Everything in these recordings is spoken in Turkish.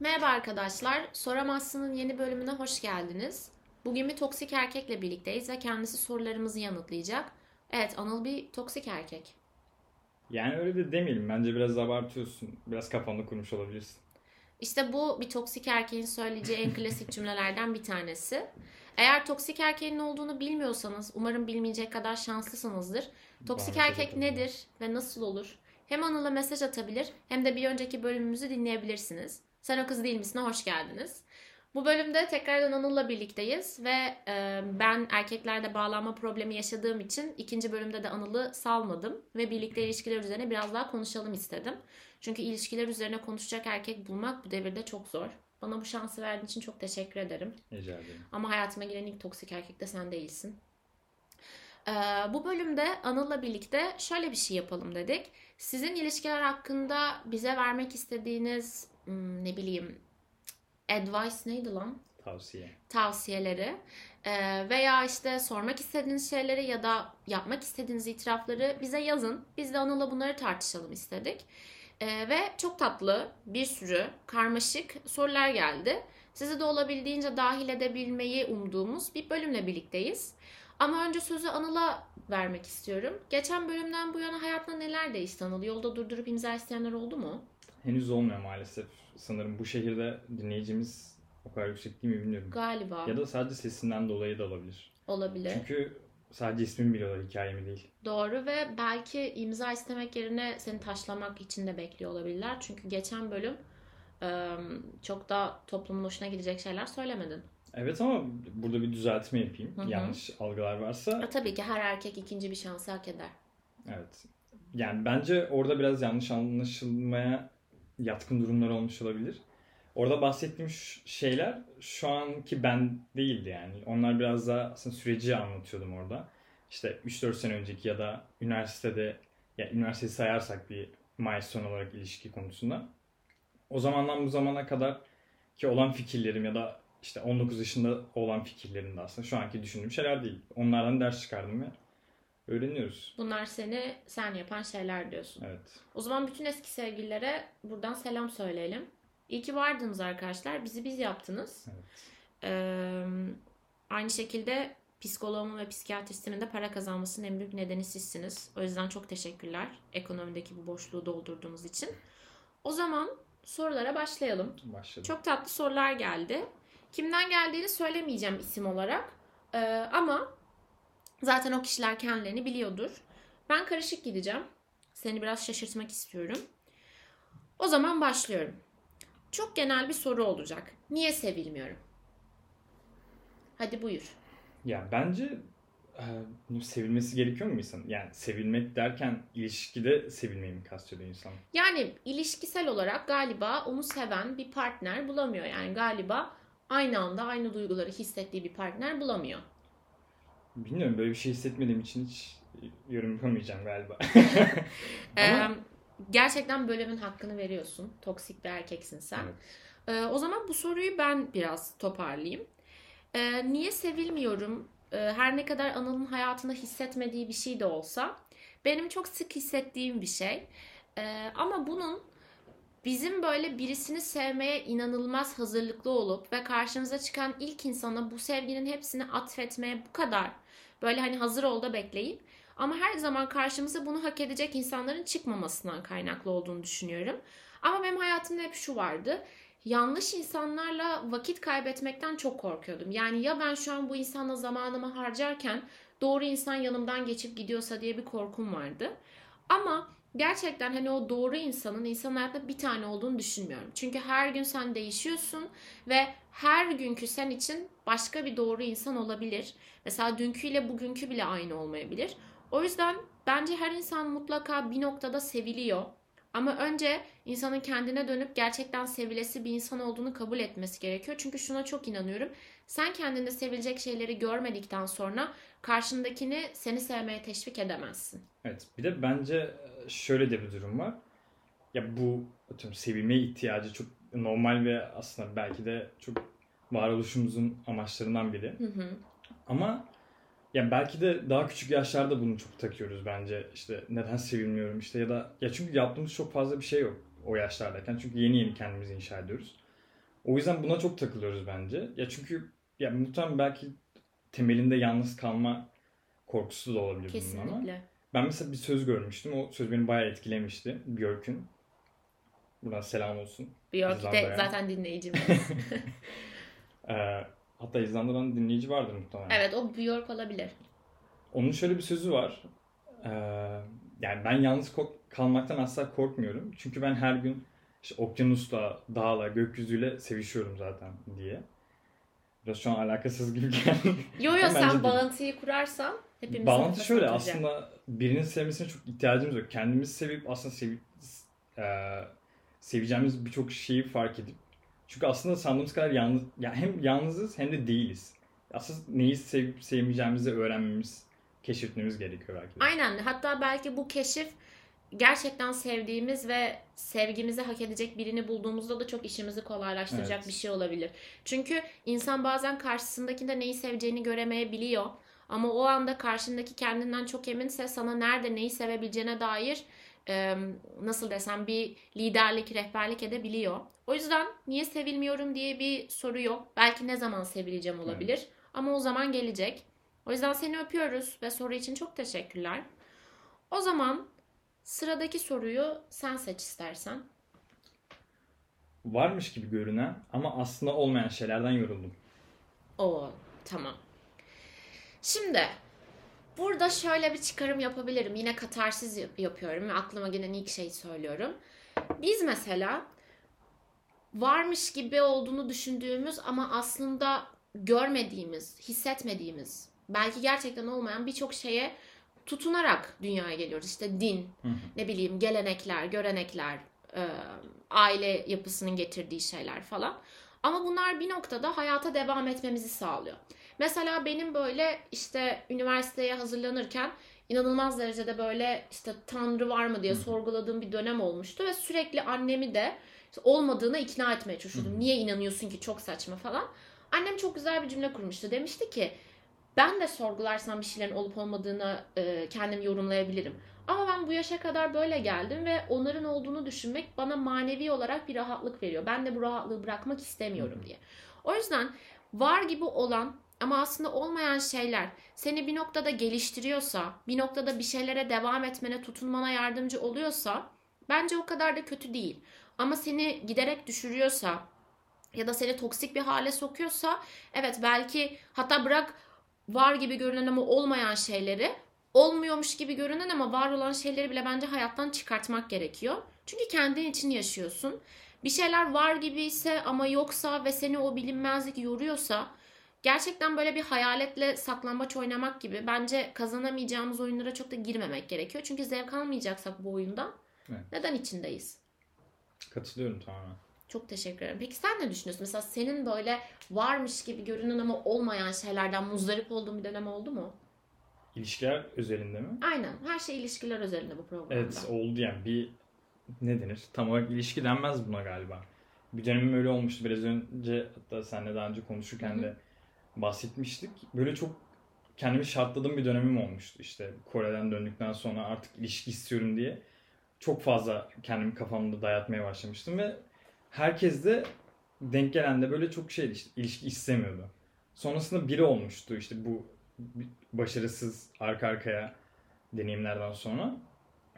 Merhaba arkadaşlar, Soramazsın'ın yeni bölümüne hoş geldiniz. Bugün bir toksik erkekle birlikteyiz ve kendisi sorularımızı yanıtlayacak. Evet, Anıl bir toksik erkek. Yani öyle de demeyelim, bence biraz abartıyorsun. Biraz kafanı kurmuş olabilirsin. İşte bu bir toksik erkeğin söyleyeceği en klasik cümlelerden bir tanesi. Eğer toksik erkeğin ne olduğunu bilmiyorsanız, umarım bilmeyecek kadar şanslısınızdır. Toksik erkek nedir ve nasıl olur? Hem Anıl'a mesaj atabilir hem de bir önceki bölümümüzü dinleyebilirsiniz. Sen o kız değil misin'e hoş geldiniz. Bu bölümde tekrardan Anıl'la birlikteyiz ve ben erkeklerde bağlanma problemi yaşadığım için ikinci bölümde de Anıl'ı salmadım ve birlikte ilişkiler üzerine biraz daha konuşalım istedim. Çünkü ilişkiler üzerine konuşacak erkek bulmak bu devirde çok zor. Bana bu şansı verdiğin için çok teşekkür ederim. Rica ederim. Ama hayatıma giren ilk toksik erkek de sen değilsin. Bu bölümde Anıl'la birlikte şöyle bir şey yapalım dedik. Sizin ilişkiler hakkında bize vermek istediğiniz advice neydi lan? Tavsiyeleri veya işte sormak istediğiniz şeyleri ya da yapmak istediğiniz itirafları bize yazın. Biz de Anıl'la bunları tartışalım istedik. Ve çok tatlı bir sürü karmaşık sorular geldi. Sizi de olabildiğince dahil edebilmeyi umduğumuz bir bölümle birlikteyiz. Ama önce sözü Anıl'a vermek istiyorum. Geçen bölümden bu yana hayatında neler değişti Anıl? Yolda durdurup imza isteyenler oldu mu? Henüz olmuyor maalesef. Sanırım bu şehirde dinleyicimiz o kadar yüksek değil mi bilmiyorum. Galiba. Ya da sadece sesinden dolayı da olabilir. Olabilir. Çünkü sadece ismimi biliyorlar, hikayemi değil. Doğru ve belki imza istemek yerine seni taşlamak için de bekliyor olabilirler. Çünkü geçen bölüm çok da toplumun hoşuna gidecek şeyler söylemedin. Evet ama burada bir düzeltme yapayım. Hı-hı. Yanlış algılar varsa. Tabii ki her erkek ikinci bir şansı hak eder. Evet. Yani bence orada biraz yanlış anlaşılmaya yatkın durumlar olmuş olabilir. Orada bahsettiğim şeyler şu anki ben değildi yani. Onlar biraz daha aslında süreci anlatıyordum orada. İşte 3-4 sene önceki ya da üniversitede, yani üniversiteyi sayarsak bir milestone olarak ilişki konusunda. O zamandan bu zamana kadar ki olan fikirlerim ya da işte 19 yaşında olan fikirlerim de aslında şu anki düşündüğüm şeyler değil. Onlardan ders çıkardım ve öğreniyoruz. Bunlar seni sen yapan şeyler diyorsun. Evet. O zaman bütün eski sevgililere buradan selam söyleyelim. İyi ki vardınız arkadaşlar. Bizi biz yaptınız. Evet. Aynı şekilde psikoloğumun ve psikiyatristimin de para kazanmasının en büyük nedeni sizsiniz. O yüzden çok teşekkürler. Ekonomideki bu boşluğu doldurduğunuz için. O zaman sorulara başlayalım. Başladım. Çok tatlı sorular geldi. Kimden geldiğini söylemeyeceğim isim olarak. Ama zaten o kişiler kendilerini biliyordur. Ben karışık gideceğim. Seni biraz şaşırtmak istiyorum. O zaman başlıyorum. Çok genel bir soru olacak. Niye sevilmiyorum? Hadi buyur. Ya bence sevilmesi gerekiyor mu insan? Yani sevilmek derken ilişkide sevilmeyi mi kastediyor insan? Yani ilişkisel olarak galiba onu seven bir partner bulamıyor. Yani galiba aynı anda aynı duyguları hissettiği bir partner bulamıyor. Bilmiyorum, böyle bir şey hissetmediğim için hiç yorum yapamayacağım galiba. Ama gerçekten bölümün hakkını veriyorsun. Toksik bir erkeksin sen. Evet. O zaman bu soruyu ben biraz toparlayayım. Niye sevilmiyorum? Her ne kadar Anıl'ın hayatında hissetmediği bir şey de olsa benim çok sık hissettiğim bir şey. Ama bunun bizim böyle birisini sevmeye inanılmaz hazırlıklı olup ve karşımıza çıkan ilk insana bu sevginin hepsini atfetmeye bu kadar böyle hani hazır ol da bekleyip ama her zaman karşımıza bunu hak edecek insanların çıkmamasından kaynaklı olduğunu düşünüyorum. Ama benim hayatımda hep şu vardı. Yanlış insanlarla vakit kaybetmekten çok korkuyordum. Yani ya ben şu an bu insanla zamanımı harcarken doğru insan yanımdan geçip gidiyorsa diye bir korkum vardı. Ama gerçekten hani o doğru insanın insan hayatında bir tane olduğunu düşünmüyorum. Çünkü her gün sen değişiyorsun ve her günkü sen için başka bir doğru insan olabilir. Mesela dünküyle bugünkü bile aynı olmayabilir. O yüzden bence her insan mutlaka bir noktada seviliyor. Ama önce insanın kendine dönüp gerçekten sevilesi bir insan olduğunu kabul etmesi gerekiyor. Çünkü şuna çok inanıyorum. Sen kendinde sevilecek şeyleri görmedikten sonra karşındakini seni sevmeye teşvik edemezsin. Evet, bir de bence şöyle de bir durum var. Ya bu sevilmeye ihtiyacı çok normal ve aslında belki de çok varoluşumuzun amaçlarından biri. Hı hı. Ama ya belki de daha küçük yaşlarda bunu çok takıyoruz bence. İşte neden sevilmiyorum işte ya da ya çünkü yaptığımız çok fazla bir şey yok o yaşlardayken. Çünkü yeni kendimizi inşa ediyoruz. O yüzden buna çok takılıyoruz bence. Ya çünkü ya muhtemelen belki temelinde yalnız kalma korkusu da olabilir. Kesinlikle. Bunun ama. Ben mesela bir söz görmüştüm. O söz beni bayağı etkilemişti. Björk'ün. Buradan selam olsun. Björk de zaten dinleyicimiz. Hatta İzlanda'dan dinleyici vardır muhtemelen. Evet, o Björk olabilir. Onun şöyle bir sözü var. Yani ben yalnız kalmaktan asla korkmuyorum. Çünkü ben her gün işte okyanusla, dağla, gökyüzüyle sevişiyorum zaten diye. Biraz şu an alakasız gibi geldi. Yo sen bağlantıyı kurarsan hepimizin... Bağlantı şöyle tutacak. Aslında birinin sevmesine çok ihtiyacımız yok. Kendimizi sevip aslında seveceğimiz birçok şeyi fark edip. Çünkü aslında sandığımız kadar yalnız, yani hem yalnızız hem de değiliz. Aslında neyi sevip sevmeyeceğimizi öğrenmemiz, keşfetmemiz gerekiyor belki de. Aynen. Hatta belki bu keşif gerçekten sevdiğimiz ve sevgimizi hak edecek birini bulduğumuzda da çok işimizi kolaylaştıracak bir şey olabilir. Çünkü insan bazen karşısındakinde neyi seveceğini göremeyebiliyor. Ama o anda karşındaki kendinden çok eminse sana nerede neyi sevebileceğine dair nasıl desem bir liderlik, rehberlik edebiliyor. O yüzden niye sevilmiyorum diye bir soru yok. Belki ne zaman sevileceğim olabilir. Evet. Ama o zaman gelecek. O yüzden seni öpüyoruz ve soru için çok teşekkürler. O zaman sıradaki soruyu sen seç istersen. Varmış gibi görünen ama aslında olmayan şeylerden yoruldum. Oo, tamam. Şimdi burada şöyle bir çıkarım yapabilirim. Yine katarsiz yapıyorum ve aklıma gelen ilk şeyi söylüyorum. Biz mesela varmış gibi olduğunu düşündüğümüz ama aslında görmediğimiz, hissetmediğimiz, belki gerçekten olmayan birçok şeye tutunarak dünyaya geliyoruz. İşte din, ne bileyim gelenekler, görenekler, aile yapısının getirdiği şeyler falan. Ama bunlar bir noktada hayata devam etmemizi sağlıyor. Mesela benim böyle işte üniversiteye hazırlanırken inanılmaz derecede böyle işte Tanrı var mı diye sorguladığım bir dönem olmuştu. Ve sürekli annemi de olmadığına ikna etmeye çalışıyordum. Niye inanıyorsun ki, çok saçma falan. Annem çok güzel bir cümle kurmuştu. Demişti ki ben de sorgularsam bir şeylerin olup olmadığını kendim yorumlayabilirim. Ama ben bu yaşa kadar böyle geldim ve onların olduğunu düşünmek bana manevi olarak bir rahatlık veriyor. Ben de bu rahatlığı bırakmak istemiyorum diye. O yüzden var gibi olan ama aslında olmayan şeyler seni bir noktada geliştiriyorsa, bir noktada bir şeylere devam etmene, tutunmana yardımcı oluyorsa bence o kadar da kötü değil. Ama seni giderek düşürüyorsa ya da seni toksik bir hale sokuyorsa evet, belki hatta bırak var gibi görünen ama olmayan şeyleri, olmuyormuş gibi görünen ama var olan şeyleri bile bence hayattan çıkartmak gerekiyor. Çünkü kendin için yaşıyorsun. Bir şeyler var gibiyse ama yoksa ve seni o bilinmezlik yoruyorsa gerçekten böyle bir hayaletle saklambaç oynamak gibi bence kazanamayacağımız oyunlara çok da girmemek gerekiyor. Çünkü zevk almayacaksak bu oyundan neden içindeyiz? Katılıyorum tamamen. Çok teşekkür ederim. Peki sen ne düşünüyorsun? Mesela senin böyle varmış gibi görünen ama olmayan şeylerden muzdarip olduğun bir dönem oldu mu? İlişkiler özelinde mi? Aynen. Her şey ilişkiler özelinde bu programda. Evet, oldu yani. Bir ne denir? Tam olarak ilişki denmez buna galiba. Bir dönemim öyle olmuştu. Biraz önce hatta seninle daha önce konuşurken de bahsetmiştik. Böyle çok kendimi şartladığım bir dönemim olmuştu. İşte Kore'den döndükten sonra artık ilişki istiyorum diye çok fazla kendimi kafamda dayatmaya başlamıştım ve herkes de denk gelen de böyle çok şeydi işte, ilişki istemiyordu. Sonrasında biri olmuştu işte bu başarısız arka arkaya deneyimlerden sonra.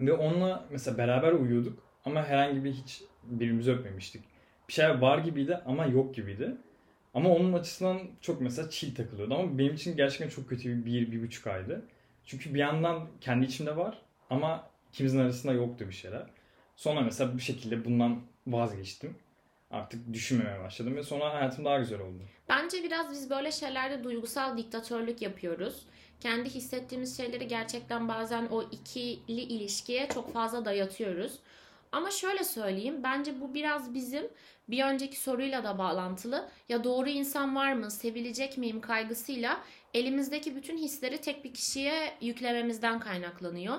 Ve onunla mesela beraber uyuyorduk ama herhangi bir hiç birbirimizi öpmemiştik. Bir şey var gibiydi ama yok gibiydi. Ama onun açısından çok mesela çil takılıyordu ama benim için gerçekten çok kötü bir 1,5 aydı. Çünkü bir yandan kendi içimde var ama ikimizin arasında yoktu bir şeyler. Sonra mesela bir şekilde bundan vazgeçtim. Artık düşünmemeye başladım ve sonra hayatım daha güzel oldu. Bence biraz biz böyle şeylerde duygusal diktatörlük yapıyoruz. Kendi hissettiğimiz şeyleri gerçekten bazen o ikili ilişkiye çok fazla dayatıyoruz. Ama şöyle söyleyeyim, bence bu biraz bizim bir önceki soruyla da bağlantılı. Ya doğru insan var mı, sevilecek miyim kaygısıyla elimizdeki bütün hisleri tek bir kişiye yüklememizden kaynaklanıyor.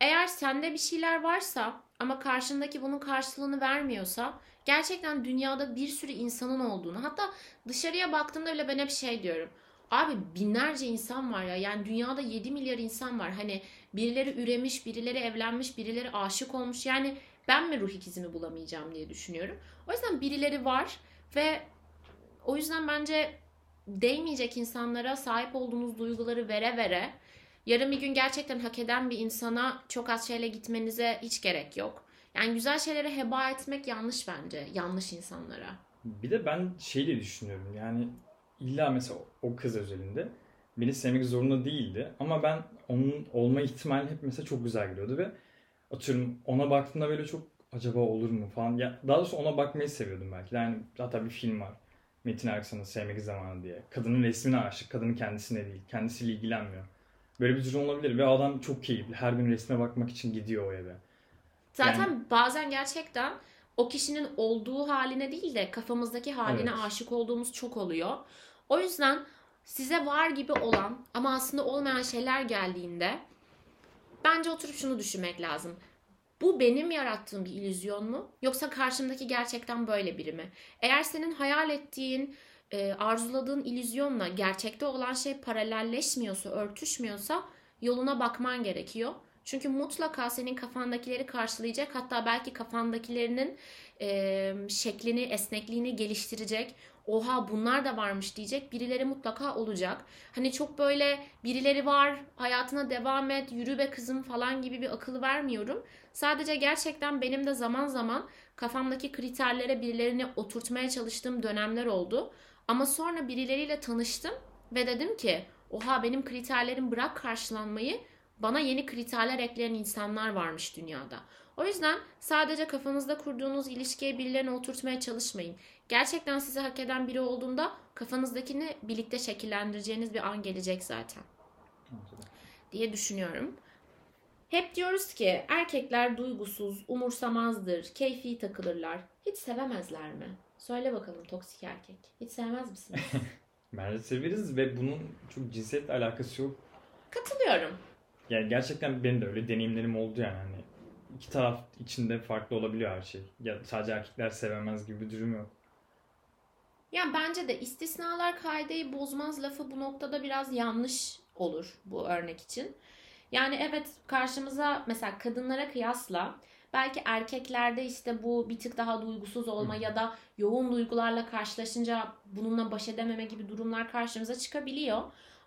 Eğer sende bir şeyler varsa ama karşındaki bunun karşılığını vermiyorsa gerçekten dünyada bir sürü insanın olduğunu, hatta dışarıya baktığımda bile ben hep şey diyorum. Abi binlerce insan var ya, yani dünyada 7 milyar insan var. Hani birileri üremiş, birileri evlenmiş, birileri aşık olmuş. Yani ben mi ruh ikizimi bulamayacağım diye düşünüyorum. O yüzden birileri var Ve o yüzden bence değmeyecek insanlara sahip olduğunuz duyguları vere vere yarın bir gün gerçekten hak eden bir insana çok az şeyle gitmenize hiç gerek yok. Yani güzel şeyleri heba etmek yanlış bence. Yanlış insanlara. Bir de ben şey diye düşünüyorum. Yani illa mesela o kız özelinde beni sevmek zorunda değildi. Ama ben onun olma ihtimali hep mesela çok güzel geliyordu ve atıyorum ona baktığımda böyle çok acaba olur mu falan. Ya daha doğrusu ona bakmayı seviyordum belki. Yani hatta bir film var. Metin Erksan'ın Sevmek Zamanı diye. Kadının resmine aşık. Kadının kendisine değil. Kendisiyle ilgilenmiyor. Böyle bir durum olabilir. Ve adam çok keyifli. Her gün resmine bakmak için gidiyor o eve. Zaten yani, bazen gerçekten o kişinin olduğu haline değil de kafamızdaki haline aşık olduğumuz çok oluyor. O yüzden size var gibi olan ama aslında olmayan şeyler geldiğinde bence oturup şunu düşünmek lazım. Bu benim yarattığım bir illüzyon mu? Yoksa karşımdaki gerçekten böyle biri mi? Eğer senin hayal ettiğin, arzuladığın illüzyonla gerçekte olan şey paralelleşmiyorsa, örtüşmüyorsa yoluna bakman gerekiyor. Çünkü mutlaka senin kafandakileri karşılayacak, hatta belki kafandakilerinin şeklini, esnekliğini geliştirecek, oha bunlar da varmış diyecek birileri mutlaka olacak. Hani çok böyle birileri var, hayatına devam et, yürü be kızım falan gibi bir akıl vermiyorum. Sadece gerçekten benim de zaman zaman kafamdaki kriterlere birilerini oturtmaya çalıştığım dönemler oldu. Ama sonra birileriyle tanıştım ve dedim ki oha benim kriterlerim bırak karşılanmayı, bana yeni kriterler ekleyen insanlar varmış dünyada. O yüzden sadece kafanızda kurduğunuz ilişkiye birilerini oturtmaya çalışmayın. Gerçekten sizi hak eden biri olduğunda kafanızdakini birlikte şekillendireceğiniz bir an gelecek zaten diye düşünüyorum. Hep diyoruz ki erkekler duygusuz, umursamazdır, keyfi takılırlar. Hiç sevemezler mi? Söyle bakalım toksik erkek. Hiç sevmez misiniz? Bence severiz ve bunun çok cinsiyetle alakası yok. Katılıyorum. Yani gerçekten benim de öyle deneyimlerim oldu yani. Hani iki taraf içinde farklı olabiliyor her şey. Ya sadece erkekler sevemez gibi bir durum yok. Yani bence de istisnalar kaideyi bozmaz lafı bu noktada biraz yanlış olur bu örnek için. Yani evet karşımıza mesela kadınlara kıyasla belki erkeklerde işte bu bir tık daha duygusuz olma ya da yoğun duygularla karşılaşınca bununla baş edememe gibi durumlar karşımıza çıkabiliyor.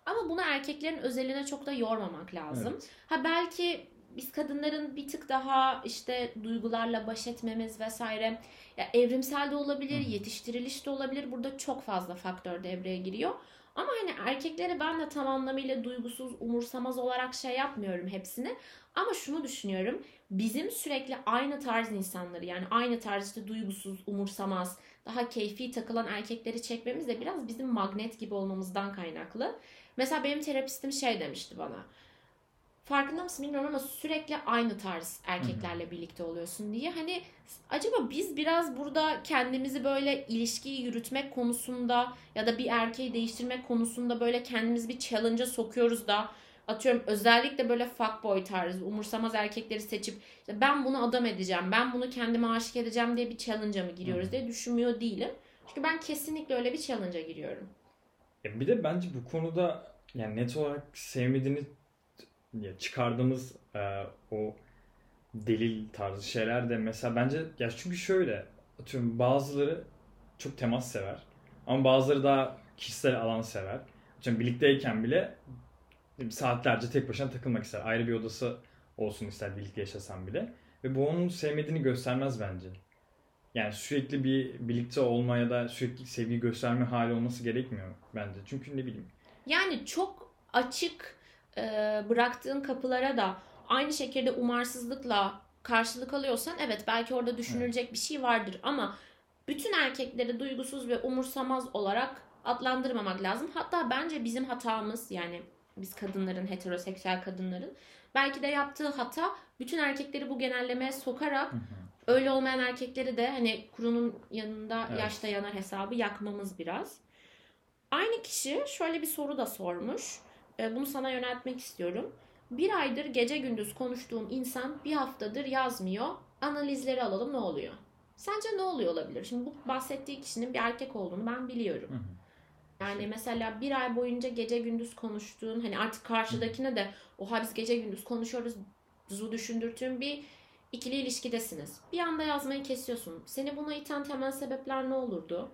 Ama bunu erkeklerin özeline çok da yormamak lazım. Evet. Ha belki biz kadınların bir tık daha işte duygularla baş etmemiz vesaire ya evrimsel de olabilir, yetiştiriliş de olabilir. Burada çok fazla faktör devreye giriyor. Ama hani erkekleri ben de tam anlamıyla duygusuz, umursamaz olarak şey yapmıyorum hepsini. Ama şunu düşünüyorum. Bizim sürekli aynı tarz insanları yani aynı tarz işte duygusuz, umursamaz, daha keyfi takılan erkekleri çekmemiz de biraz bizim magnet gibi olmamızdan kaynaklı. Mesela benim terapistim şey demişti bana. Farkında mısın bilmiyorum ama sürekli aynı tarz erkeklerle birlikte oluyorsun diye. Hani acaba biz biraz burada kendimizi böyle ilişkiyi yürütmek konusunda ya da bir erkeği değiştirmek konusunda böyle kendimizi bir challenge'a sokuyoruz da atıyorum özellikle böyle fuckboy tarzı umursamaz erkekleri seçip işte ben bunu adam edeceğim, ben bunu kendime aşık edeceğim diye bir challenge'a mı giriyoruz diye düşünmüyor değilim. Çünkü ben kesinlikle öyle bir challenge'a giriyorum. Bir de bence bu konuda yani net olarak sevmediğini çıkardığımız o delil tarzı şeyler de mesela bence ya çünkü şöyle atıyorum bazıları çok temas sever ama bazıları daha kişisel alan sever. Atıyorum birlikteyken bile saatlerce tek başına takılmak ister. Ayrı bir odası olsun ister birlikte yaşasan bile. Ve bu onun sevmediğini göstermez bence. Yani sürekli bir birlikte olma ya da sürekli sevgi gösterme hali olması gerekmiyor bence. Çünkü ne bileyim. Yani çok açık bıraktığın kapılara da aynı şekilde umarsızlıkla karşılık alıyorsan evet belki orada düşünülecek bir şey vardır. Ama bütün erkekleri duygusuz ve umursamaz olarak adlandırmamak lazım. Hatta bence bizim hatamız yani biz kadınların, heteroseksüel kadınların belki de yaptığı hata bütün erkekleri bu genellemeye sokarak öyle olmayan erkekleri de hani kurunun yanında yaşta yanar hesabı yakmamız biraz. Aynı kişi şöyle bir soru da sormuş. Bunu sana yöneltmek istiyorum. Bir aydır gece gündüz konuştuğum insan bir haftadır yazmıyor. Analizleri alalım ne oluyor? Sence ne oluyor olabilir? Şimdi bu bahsettiği kişinin bir erkek olduğunu ben biliyorum. Yani mesela bir ay boyunca gece gündüz konuştuğun hani artık karşıdakine de oha biz gece gündüz konuşuyoruz düşündürtüğün bir ikili ilişkidesiniz. Bir anda yazmayı kesiyorsun. Seni buna iten temel sebepler ne olurdu?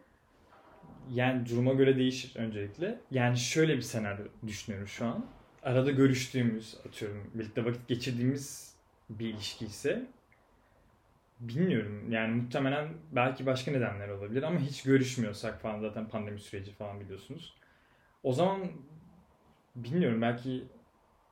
yani duruma göre değişir öncelikle. Yani şöyle bir senaryo düşünüyorum şu an. Arada görüştüğümüz, atıyorum birlikte vakit geçirdiğimiz bir ilişki ise bilmiyorum. Yani muhtemelen belki başka nedenler olabilir ama hiç görüşmüyorsak falan, zaten pandemi süreci falan biliyorsunuz. O zaman bilmiyorum, belki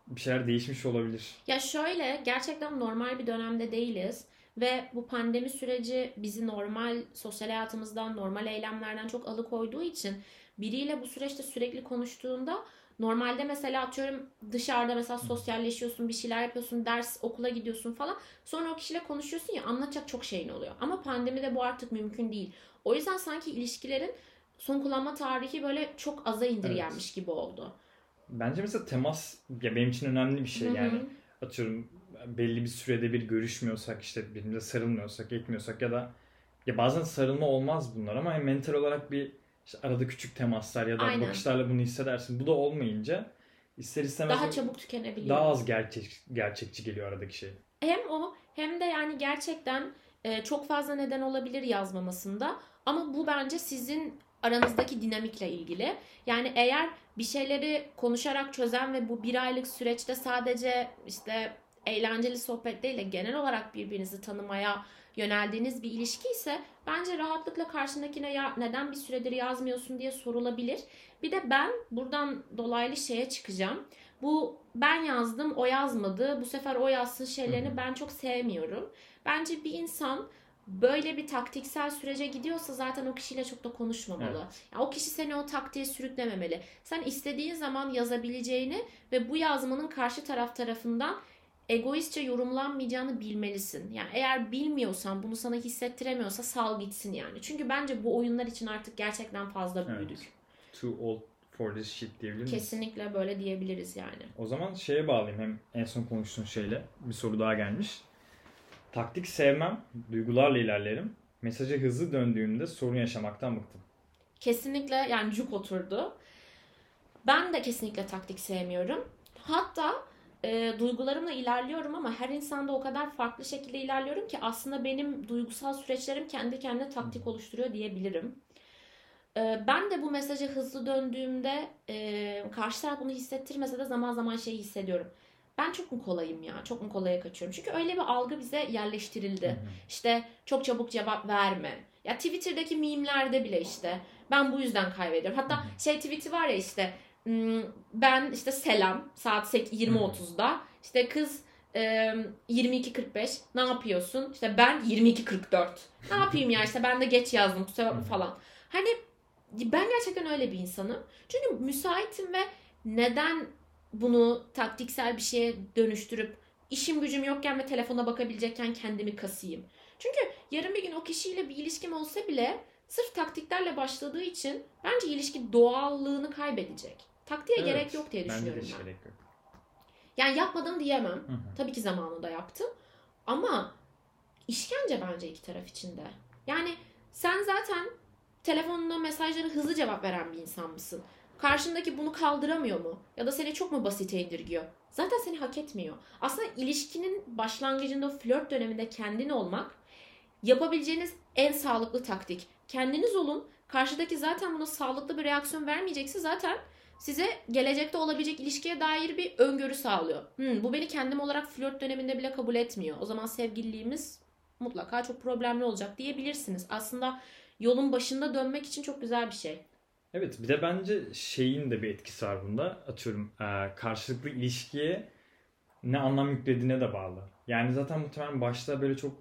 bir şeyler değişmiş olabilir. Ya şöyle, gerçekten normal bir dönemde değiliz. Ve bu pandemi süreci bizi normal sosyal hayatımızdan, normal eylemlerden çok alıkoyduğu için biriyle bu süreçte sürekli konuştuğunda, normalde mesela atıyorum dışarıda mesela sosyalleşiyorsun, bir şeyler yapıyorsun, ders, okula gidiyorsun falan. Sonra o kişiyle konuşuyorsun ya, anlatacak çok şeyin oluyor. Ama pandemide bu artık mümkün değil. O yüzden sanki ilişkilerin son kullanma tarihi böyle çok aza indirgenmiş gibi oldu. Bence mesela temas ya benim için önemli bir şey. Hı-hı. Yani atıyorum belli bir sürede bir görüşmüyorsak, işte birbirimize sarılmıyorsak, etmiyorsak ya da ya bazen sarılma olmaz bunlar ama yani mental olarak bir işte arada küçük temaslar ya da aynen, bakışlarla bunu hissedersin. Bu da olmayınca ister istemez daha çabuk tükenebiliyor. Daha az gerçekçi geliyor aradaki şey. Hem o hem de yani gerçekten çok fazla neden olabilir yazmamasında ama bu bence sizin aranızdaki dinamikle ilgili. Yani eğer bir şeyleri konuşarak çözen ve bu bir aylık süreçte sadece işte eğlenceli sohbet değil de genel olarak birbirinizi tanımaya yöneldiğiniz bir ilişki ise bence rahatlıkla karşındakine neden bir süredir yazmıyorsun diye sorulabilir. Bir de ben buradan dolaylı şeye çıkacağım. Bu ben yazdım, o yazmadı, bu sefer o yazsın şeylerini ben çok sevmiyorum. Bence bir insan böyle bir taktiksel sürece gidiyorsa zaten o kişiyle çok da konuşmamalı. Evet. Yani o kişi seni o taktiğe sürüklememeli. Sen istediğin zaman yazabileceğini ve bu yazmanın karşı taraf tarafından egoistçe yorumlanmayacağını bilmelisin. Yani eğer bilmiyorsan, bunu sana hissettiremiyorsa sal gitsin yani. Çünkü bence bu oyunlar için artık gerçekten fazla büyüdük. Evet. Too old for this shit diyebilir miyiz? Kesinlikle böyle diyebiliriz yani. O zaman şeye bağlayayım, hem en son konuştuğun şeyle bir soru daha gelmiş. Taktik sevmem, duygularla ilerlerim. Mesaja hızlı döndüğümde sorun yaşamaktan bıktım. Kesinlikle yani cuk oturdu. Ben de kesinlikle taktik sevmiyorum. Hatta duygularımla ilerliyorum ama her insanda o kadar farklı şekilde ilerliyorum ki aslında benim duygusal süreçlerim kendi kendine taktik oluşturuyor diyebilirim. Ben de bu mesaja hızlı döndüğümde karşı taraf bunu hissettirmese de zaman zaman şeyi hissediyorum. Ben çok mu kolayım ya? Çok mu kolaya kaçıyorum? Çünkü öyle bir algı bize yerleştirildi. Hı-hı. İşte çok çabuk cevap verme. Ya Twitter'daki meme'lerde bile işte ben bu yüzden kaybediyorum. Hatta şey tweet'i var ya işte ben işte selam saat 20.30'da işte kız 22.45 ne yapıyorsun? İşte ben 22.44 ne yapayım ya işte ben de geç yazdım falan. Hani ben gerçekten öyle bir insanım. Çünkü müsaitim ve neden bunu taktiksel bir şeye dönüştürüp işim gücüm yokken ve telefona bakabilecekken kendimi kasayım. Çünkü yarın bir gün o kişiyle bir ilişkim olsa bile sırf taktiklerle başladığı için bence ilişki doğallığını kaybedecek. Taktiğe evet, gerek yok diye düşünüyorum ben. Gerek yok. Yani yapmadım diyemem. Hı-hı. Tabii ki zamanında yaptım. Ama işkence bence iki taraf için de. Yani sen zaten telefonuna mesajlara hızlı cevap veren bir insan mısın? Karşındaki bunu kaldıramıyor mu? Ya da seni çok mu basite indirgiyor? Zaten seni hak etmiyor. Aslında ilişkinin başlangıcında, flört döneminde kendin olmak yapabileceğiniz en sağlıklı taktik. Kendiniz olun. Karşıdaki zaten buna sağlıklı bir reaksiyon vermeyecekse zaten size gelecekte olabilecek ilişkiye dair bir öngörü sağlıyor. Bu beni kendim olarak flört döneminde bile kabul etmiyor. O zaman sevgililiğimiz mutlaka çok problemli olacak diyebilirsiniz. Aslında yolun başında dönmek için çok güzel bir şey. Evet, bir de bence şeyin de bir etkisi var bunda. Atıyorum karşılıklı ilişkiye ne anlam yüklediğine de bağlı. Yani zaten muhtemelen başta böyle çok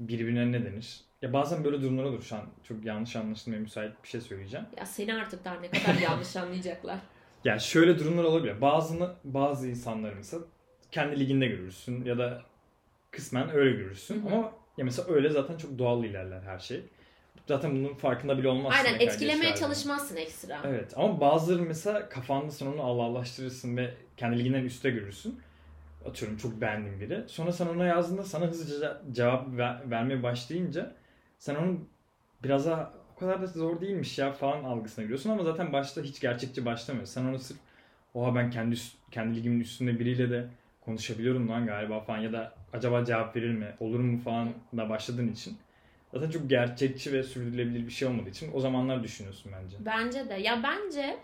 birbirine ne denir? Ya bazen böyle durumlar olur şu an. Çok yanlış anlaşılmaya müsait bir şey söyleyeceğim. Ya seni artık daha ne kadar yanlış anlayacaklar. Ya şöyle durumlar olabilir. Bazı insanları mesela kendi liginde görürsün ya da kısmen öyle görürsün. Hı-hı. Ama ya mesela öyle zaten çok doğal ilerler her şey. Zaten bunun farkında bile olmazsın. Aynen, etkilemeye çalışmazsın ekstra. Evet, ama bazıları mesela kafanda sen onu Allah'laştırırsın ve kendi liginden üstte görürsün. Atıyorum çok beğendiğin biri. Sonra sen ona yazdığında sana hızlıca cevap vermeye başlayınca sen onun biraz daha o kadar da zor değilmiş ya falan algısına giriyorsun ama zaten başta hiç gerçekçi başlamıyor. Sen onu sırf oha ben kendi ligimin üstünde biriyle de konuşabiliyorum lan galiba falan ya da acaba cevap verir mi olur mu falan da başladığın için zaten çok gerçekçi ve sürdürülebilir bir şey olmadığı için o zamanlar düşünüyorsun bence. Bence de. Ya bence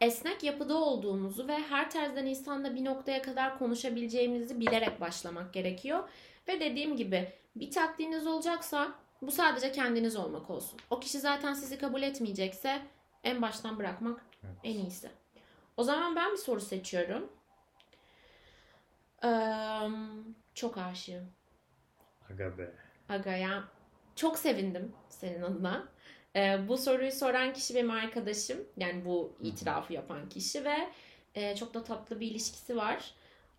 esnek yapıda olduğumuzu ve her tarzdan insanla bir noktaya kadar konuşabileceğimizi bilerek başlamak gerekiyor. Ve dediğim gibi bir taktiğiniz olacaksa bu sadece kendiniz olmak olsun. O kişi zaten sizi kabul etmeyecekse en baştan bırakmak evet, en iyisi. O zaman ben bir soru seçiyorum. Çok aşığım. Aga be. Aga ya. Çok sevindim senin adına. Bu soruyu soran kişi benim arkadaşım. Yani bu itirafı yapan kişi ve çok da tatlı bir ilişkisi var.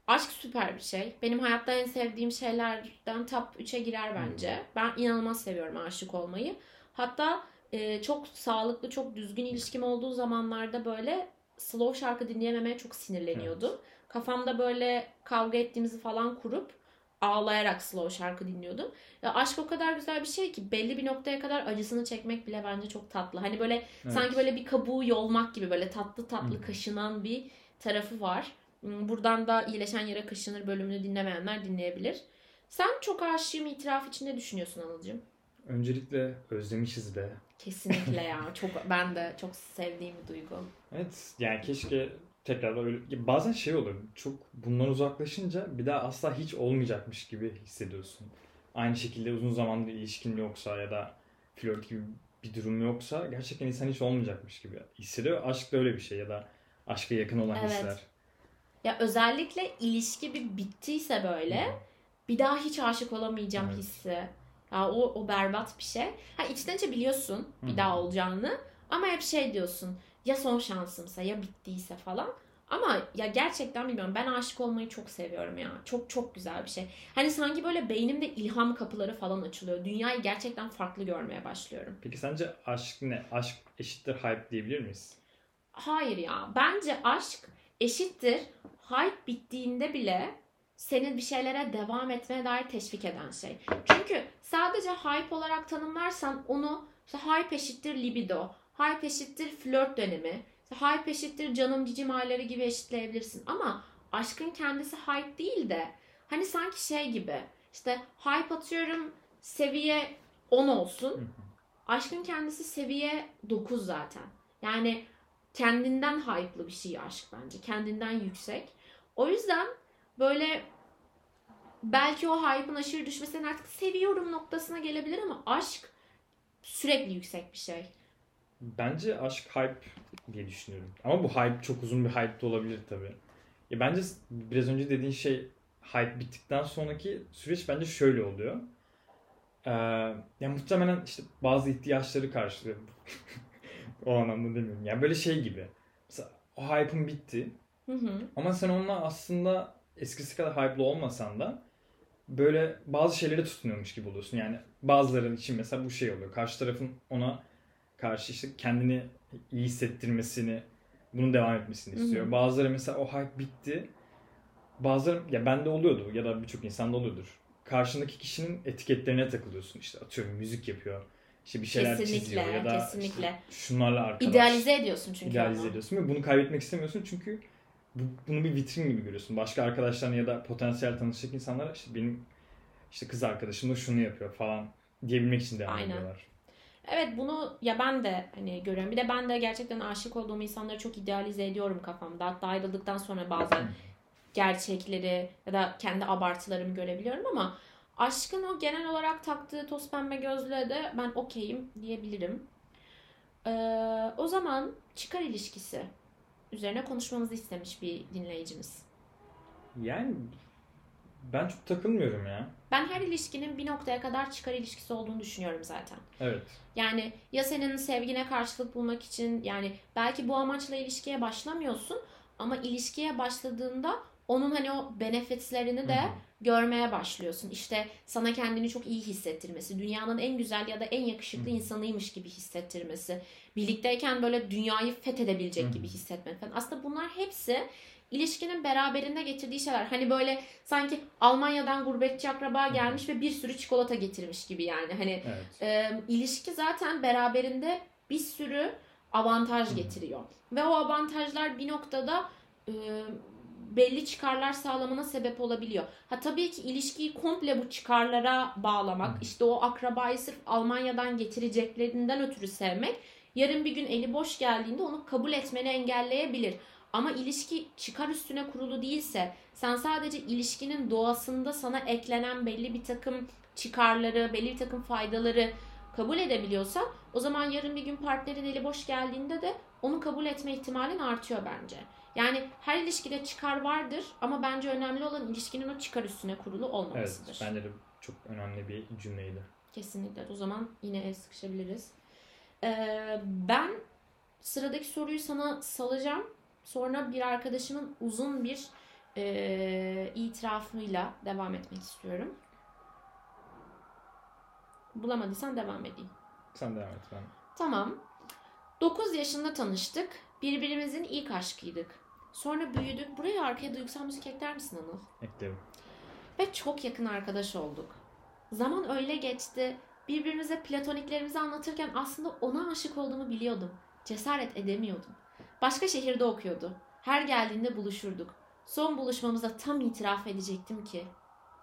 Aşk süper bir şey. Benim hayatta en sevdiğim şeylerden top 3'e girer bence. Ben inanılmaz seviyorum aşık olmayı. Hatta çok sağlıklı, çok düzgün ilişkim olduğu zamanlarda böyle slow şarkı dinleyememeye çok sinirleniyordum. Evet. Kafamda böyle kavga ettiğimizi falan kurup ağlayarak slow şarkı dinliyordum. Ya aşk o kadar güzel bir şey ki belli bir noktaya kadar acısını çekmek bile bence çok tatlı. Hani böyle evet, sanki böyle bir kabuğu yolmak gibi böyle tatlı tatlı kaşınan bir tarafı var. Buradan da iyileşen yere kaşınır bölümünü dinlemeyenler dinleyebilir. Sen çok aşığım itiraf için ne düşünüyorsun Anılcığım? Öncelikle özlemişiz be. Kesinlikle ya. Çok, ben de çok sevdiğim bir duygu. Evet yani keşke tekrar böyle bazen şey olur. Çok bundan uzaklaşınca bir daha asla hiç olmayacakmış gibi hissediyorsun. Aynı şekilde uzun zamandır ilişkin yoksa ya da flört gibi bir durum yoksa gerçekten insan hiç olmayacakmış gibi hissediyor. Aşk da öyle bir şey ya da aşka yakın olan evet, hisler. Ya özellikle ilişki bir bittiyse böyle bir daha hiç aşık olamayacağım evet, hissi. Ya o berbat bir şey. Ha içten içe biliyorsun bir daha olacağını ama hep şey diyorsun. Ya son şansımsa ya bittiyse falan. Ama ya gerçekten bilmiyorum ben aşık olmayı çok seviyorum ya. Çok çok güzel bir şey. Hani sanki böyle beynimde ilham kapıları falan açılıyor. Dünyayı gerçekten farklı görmeye başlıyorum. Peki sence aşk ne? Aşk eşittir hype diyebilir miyiz? Hayır ya. Bence aşk eşittir hype bittiğinde bile senin bir şeylere devam etmeye dair teşvik eden şey. Çünkü sadece hype olarak tanımlarsan onu işte hype eşittir libido, hype eşittir flört dönemi, hype eşittir canım cicim aileleri gibi eşitleyebilirsin. Ama aşkın kendisi hype değil de hani sanki şey gibi işte hype atıyorum seviye 10 olsun. Aşkın kendisi seviye 9 zaten. Yani kendinden hype'lı bir şey aşk bence. Kendinden yüksek. O yüzden böyle belki o hype'ın aşırı düşmesine artık seviyorum noktasına gelebilir ama aşk sürekli yüksek bir şey. Bence aşk hype diye düşünüyorum. Ama bu hype çok uzun bir hype de olabilir tabii. Ya bence biraz önce dediğin şey hype bittikten sonraki süreç bence şöyle oluyor. Yani muhtemelen işte bazı ihtiyaçları karşılıyor. O anlamda demiyorum. Yani böyle şey gibi. Mesela o hype'ın bitti. Ama sen onunla aslında eskisi kadar hype'lı olmasan da böyle bazı şeylere tutunuyormuş gibi oluyorsun. Yani bazıların için mesela bu şey oluyor. Karşı tarafın ona karşı işte kendini iyi hissettirmesini, bunun devam etmesini istiyor. Bazıları mesela o hype bitti. Bazıları ya bende oluyordu ya da birçok insanda oluyordur. Karşındaki kişinin etiketlerine takılıyorsun. İşte atıyorum müzik yapıyor. İşte bir şeyler kesinlikle, çiziyor ya da işte şunlarla arkadaş. İdealize ediyorsun çünkü. İdealize ediyorsun ve bunu kaybetmek istemiyorsun çünkü bunu bir vitrin gibi görüyorsun. Başka arkadaşlarına ya da potansiyel tanışacak insanlara işte benim işte kız arkadaşım da şunu yapıyor falan diyebilmek için devam ediyorlar. Evet bunu ya ben de hani görüyorum. Bir de ben de gerçekten aşık olduğum insanları çok idealize ediyorum kafamda. Hatta ayrıldıktan sonra bazen gerçekleri ya da kendi abartılarımı görebiliyorum ama aşkın o genel olarak taktığı toz pembe gözlüğe de ben okeyim diyebilirim. O zaman çıkar ilişkisi üzerine konuşmamızı istemiş bir dinleyicimiz. Yani ben çok takılmıyorum ya. Ben her ilişkinin bir noktaya kadar çıkar ilişkisi olduğunu düşünüyorum zaten. Evet. Yani ya senin sevgine karşılık bulmak için yani belki bu amaçla ilişkiye başlamıyorsun ama ilişkiye başladığında onun hani o benefitlerini de görmeye başlıyorsun. İşte sana kendini çok iyi hissettirmesi, dünyanın en güzel ya da en yakışıklı insanıymış gibi hissettirmesi, birlikteyken böyle dünyayı fethedebilecek gibi hissetmen falan. Aslında bunlar hepsi ilişkinin beraberinde getirdiği şeyler. Hani böyle sanki Almanya'dan gurbetçi akraba gelmiş ve bir sürü çikolata getirmiş gibi yani. Hani evet, ilişki zaten beraberinde bir sürü avantaj getiriyor. Ve o avantajlar bir noktada belli çıkarlar sağlamana sebep olabiliyor. Ha tabii ki ilişkiyi komple bu çıkarlara bağlamak, işte o akrabayı sırf Almanya'dan getireceklerinden ötürü sevmek, yarın bir gün eli boş geldiğinde onu kabul etmeni engelleyebilir. Ama ilişki çıkar üstüne kurulu değilse, sen sadece ilişkinin doğasında sana eklenen belli bir takım çıkarları, belli bir takım faydaları kabul edebiliyorsa, o zaman yarın bir gün partnerin eli boş geldiğinde de onu kabul etme ihtimalin artıyor bence. Yani her ilişkide çıkar vardır ama bence önemli olan ilişkinin o çıkar üstüne kurulu olmamasıdır. Evet, bence de çok önemli bir cümleydi. Kesinlikle. O zaman yine el sıkışabiliriz. Ben sıradaki soruyu sana salacağım. Sonra bir arkadaşımın uzun bir itirafıyla devam etmek istiyorum. Bulamadıysan devam edeyim. Sen devam et. Ben. Tamam. 9 yaşında tanıştık. Birbirimizin ilk aşkıydık. Sonra büyüdük. Buraya arkaya duygusal müzik ekler misin Anıl? Eklerim. Ve çok yakın arkadaş olduk. Zaman öyle geçti. Birbirimize platoniklerimizi anlatırken aslında ona aşık olduğumu biliyordum. Cesaret edemiyordum. Başka şehirde okuyordu. Her geldiğinde buluşurduk. Son buluşmamızda tam itiraf edecektim ki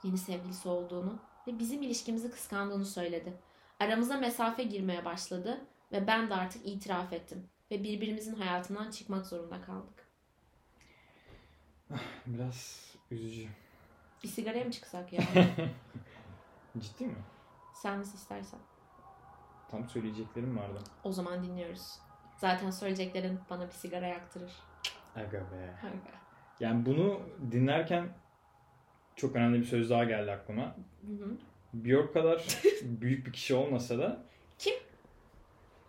yeni sevgilisi olduğunu ve bizim ilişkimizi kıskandığını söyledi. Aramıza mesafe girmeye başladı ve ben de artık itiraf ettim. Ve birbirimizin hayatından çıkmak zorunda kaldık. Biraz üzücü. Bir sigaraya mı çıksak ya? Ciddi mi? Sen nasıl istersen. Tam söyleyeceklerim vardı. O zaman dinliyoruz. Zaten söyleyeceklerin bana bir sigara yaktırır. Aga be. Aga. Yani bunu dinlerken çok önemli bir söz daha geldi aklıma. Hı hı. Björk kadar büyük bir kişi olmasa da. Kim?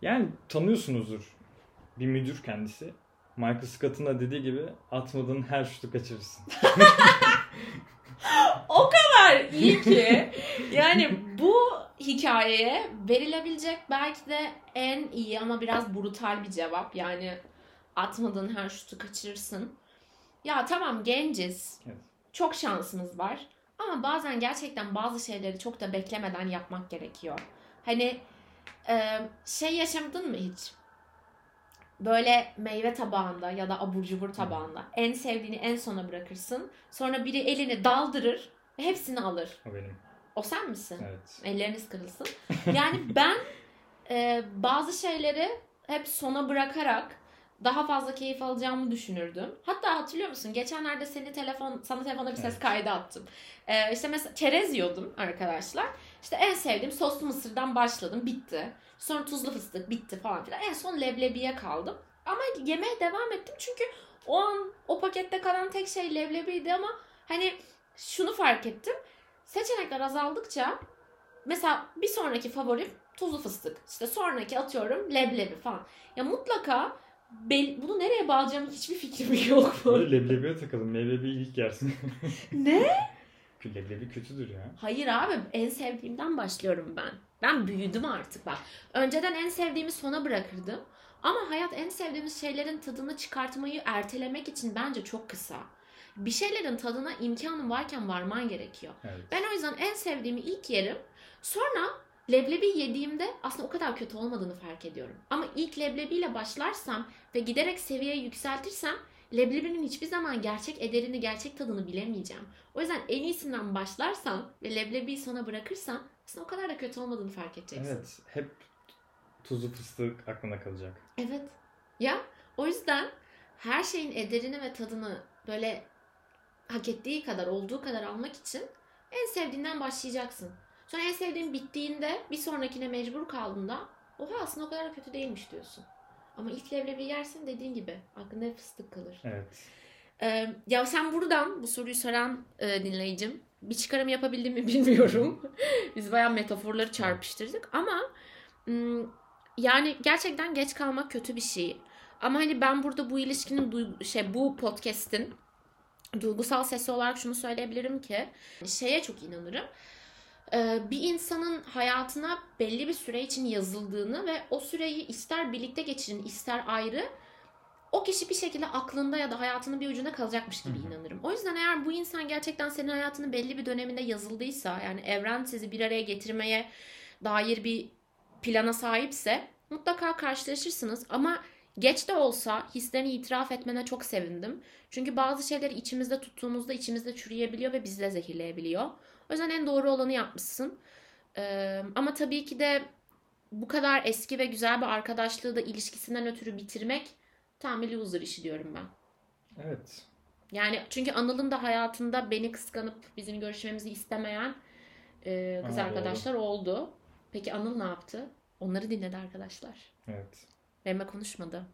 Yani tanıyorsunuzdur. Bir müdür kendisi. Michael Scott'ın da dediği gibi atmadığın her şutu kaçırırsın. O kadar iyi ki. Yani bu hikayeye verilebilecek belki de en iyi ama biraz brutal bir cevap. Yani atmadığın her şutu kaçırırsın. Ya tamam, genciz. Evet. Çok şansımız var. Ama bazen gerçekten bazı şeyleri çok da beklemeden yapmak gerekiyor. Hani şey yaşadın mı hiç? Böyle meyve tabağında ya da abur cubur tabağında en sevdiğini en sona bırakırsın. Sonra biri elini daldırır ve hepsini alır. O benim. O sen misin? Evet. Elleriniz kırılsın. Yani ben bazı şeyleri hep sona bırakarak daha fazla keyif alacağımı düşünürdüm. Hatta hatırlıyor musun? Geçenlerde sana telefona bir ses kaydı attım. İşte mesela çerez yiyordum arkadaşlar. İşte en sevdiğim soslu mısırdan başladım. Bitti. Sonra tuzlu fıstık bitti falan filan. En son leblebiye kaldım. Ama yemeğe devam ettim. Çünkü o an o pakette kalan tek şey leblebiydi ama hani şunu fark ettim. Seçenekler azaldıkça mesela bir sonraki favorim tuzlu fıstık. İşte sonraki atıyorum leblebi falan. Ya mutlaka bunu nereye bağlayacağım hiçbir fikrim yok. Böyle leblebiye takalım. Leblebiyi ilk yersin. Ne? Leblebi kötüdür ya. Hayır abi, en sevdiğimden başlıyorum ben. Ben büyüdüm artık bak. Önceden en sevdiğimi sona bırakırdım. Ama hayat en sevdiğimiz şeylerin tadını çıkartmayı ertelemek için bence çok kısa. Bir şeylerin tadına imkanın varken varman gerekiyor. Evet. Ben o yüzden en sevdiğimi ilk yerim. Sonra leblebi yediğimde aslında o kadar kötü olmadığını fark ediyorum. Ama ilk leblebiyle başlarsam ve giderek seviyeyi yükseltirsem leblebinin hiçbir zaman gerçek ederini, gerçek tadını bilemeyeceğim. O yüzden en iyisinden başlarsan ve leblebiyi sona bırakırsan aslında o kadar da kötü olmadığını fark edeceksin. Evet, hep tuzlu fıstık aklına kalacak. Evet. Ya o yüzden her şeyin ederini ve tadını böyle hak ettiği kadar, olduğu kadar almak için en sevdiğinden başlayacaksın. Sonra en sevdiğin bittiğinde bir sonrakine mecbur kaldığında oha aslında o kadar da kötü değilmiş diyorsun. Ama ilk leblebi yersin, dediğin gibi aklında fıstık kalır. Evet. Ya sen buradan bu soruyu soran dinleyicim, bir çıkarım yapabildim mi bilmiyorum. Biz bayağı metaforları çarpıştırdık ama yani gerçekten geç kalmak kötü bir şey. Ama hani ben burada bu ilişkinin bu podcast'in duygusal sesi olarak şunu söyleyebilirim ki şeye çok inanırım. Bir insanın hayatına belli bir süre için yazıldığını ve o süreyi ister birlikte geçirin ister ayrı, o kişi bir şekilde aklında ya da hayatının bir ucunda kalacakmış gibi inanırım. O yüzden eğer bu insan gerçekten senin hayatının belli bir döneminde yazıldıysa, yani evren sizi bir araya getirmeye dair bir plana sahipse mutlaka karşılaşırsınız ama Geç de olsa hislerini itiraf etmene çok sevindim. Çünkü bazı şeyleri içimizde tuttuğumuzda içimizde çürüyebiliyor ve bizi de zehirleyebiliyor. O yüzden en doğru olanı yapmışsın. Ama tabii ki de bu kadar eski ve güzel bir arkadaşlığı da ilişkisinden ötürü bitirmek tam bir loser işi diyorum ben. Evet. Yani çünkü Anıl'ın da hayatında beni kıskanıp bizim görüşmemizi istemeyen kız arkadaşlar oldu. Peki Anıl ne yaptı? Onları dinledi arkadaşlar. Evet. Benimle konuşmadı.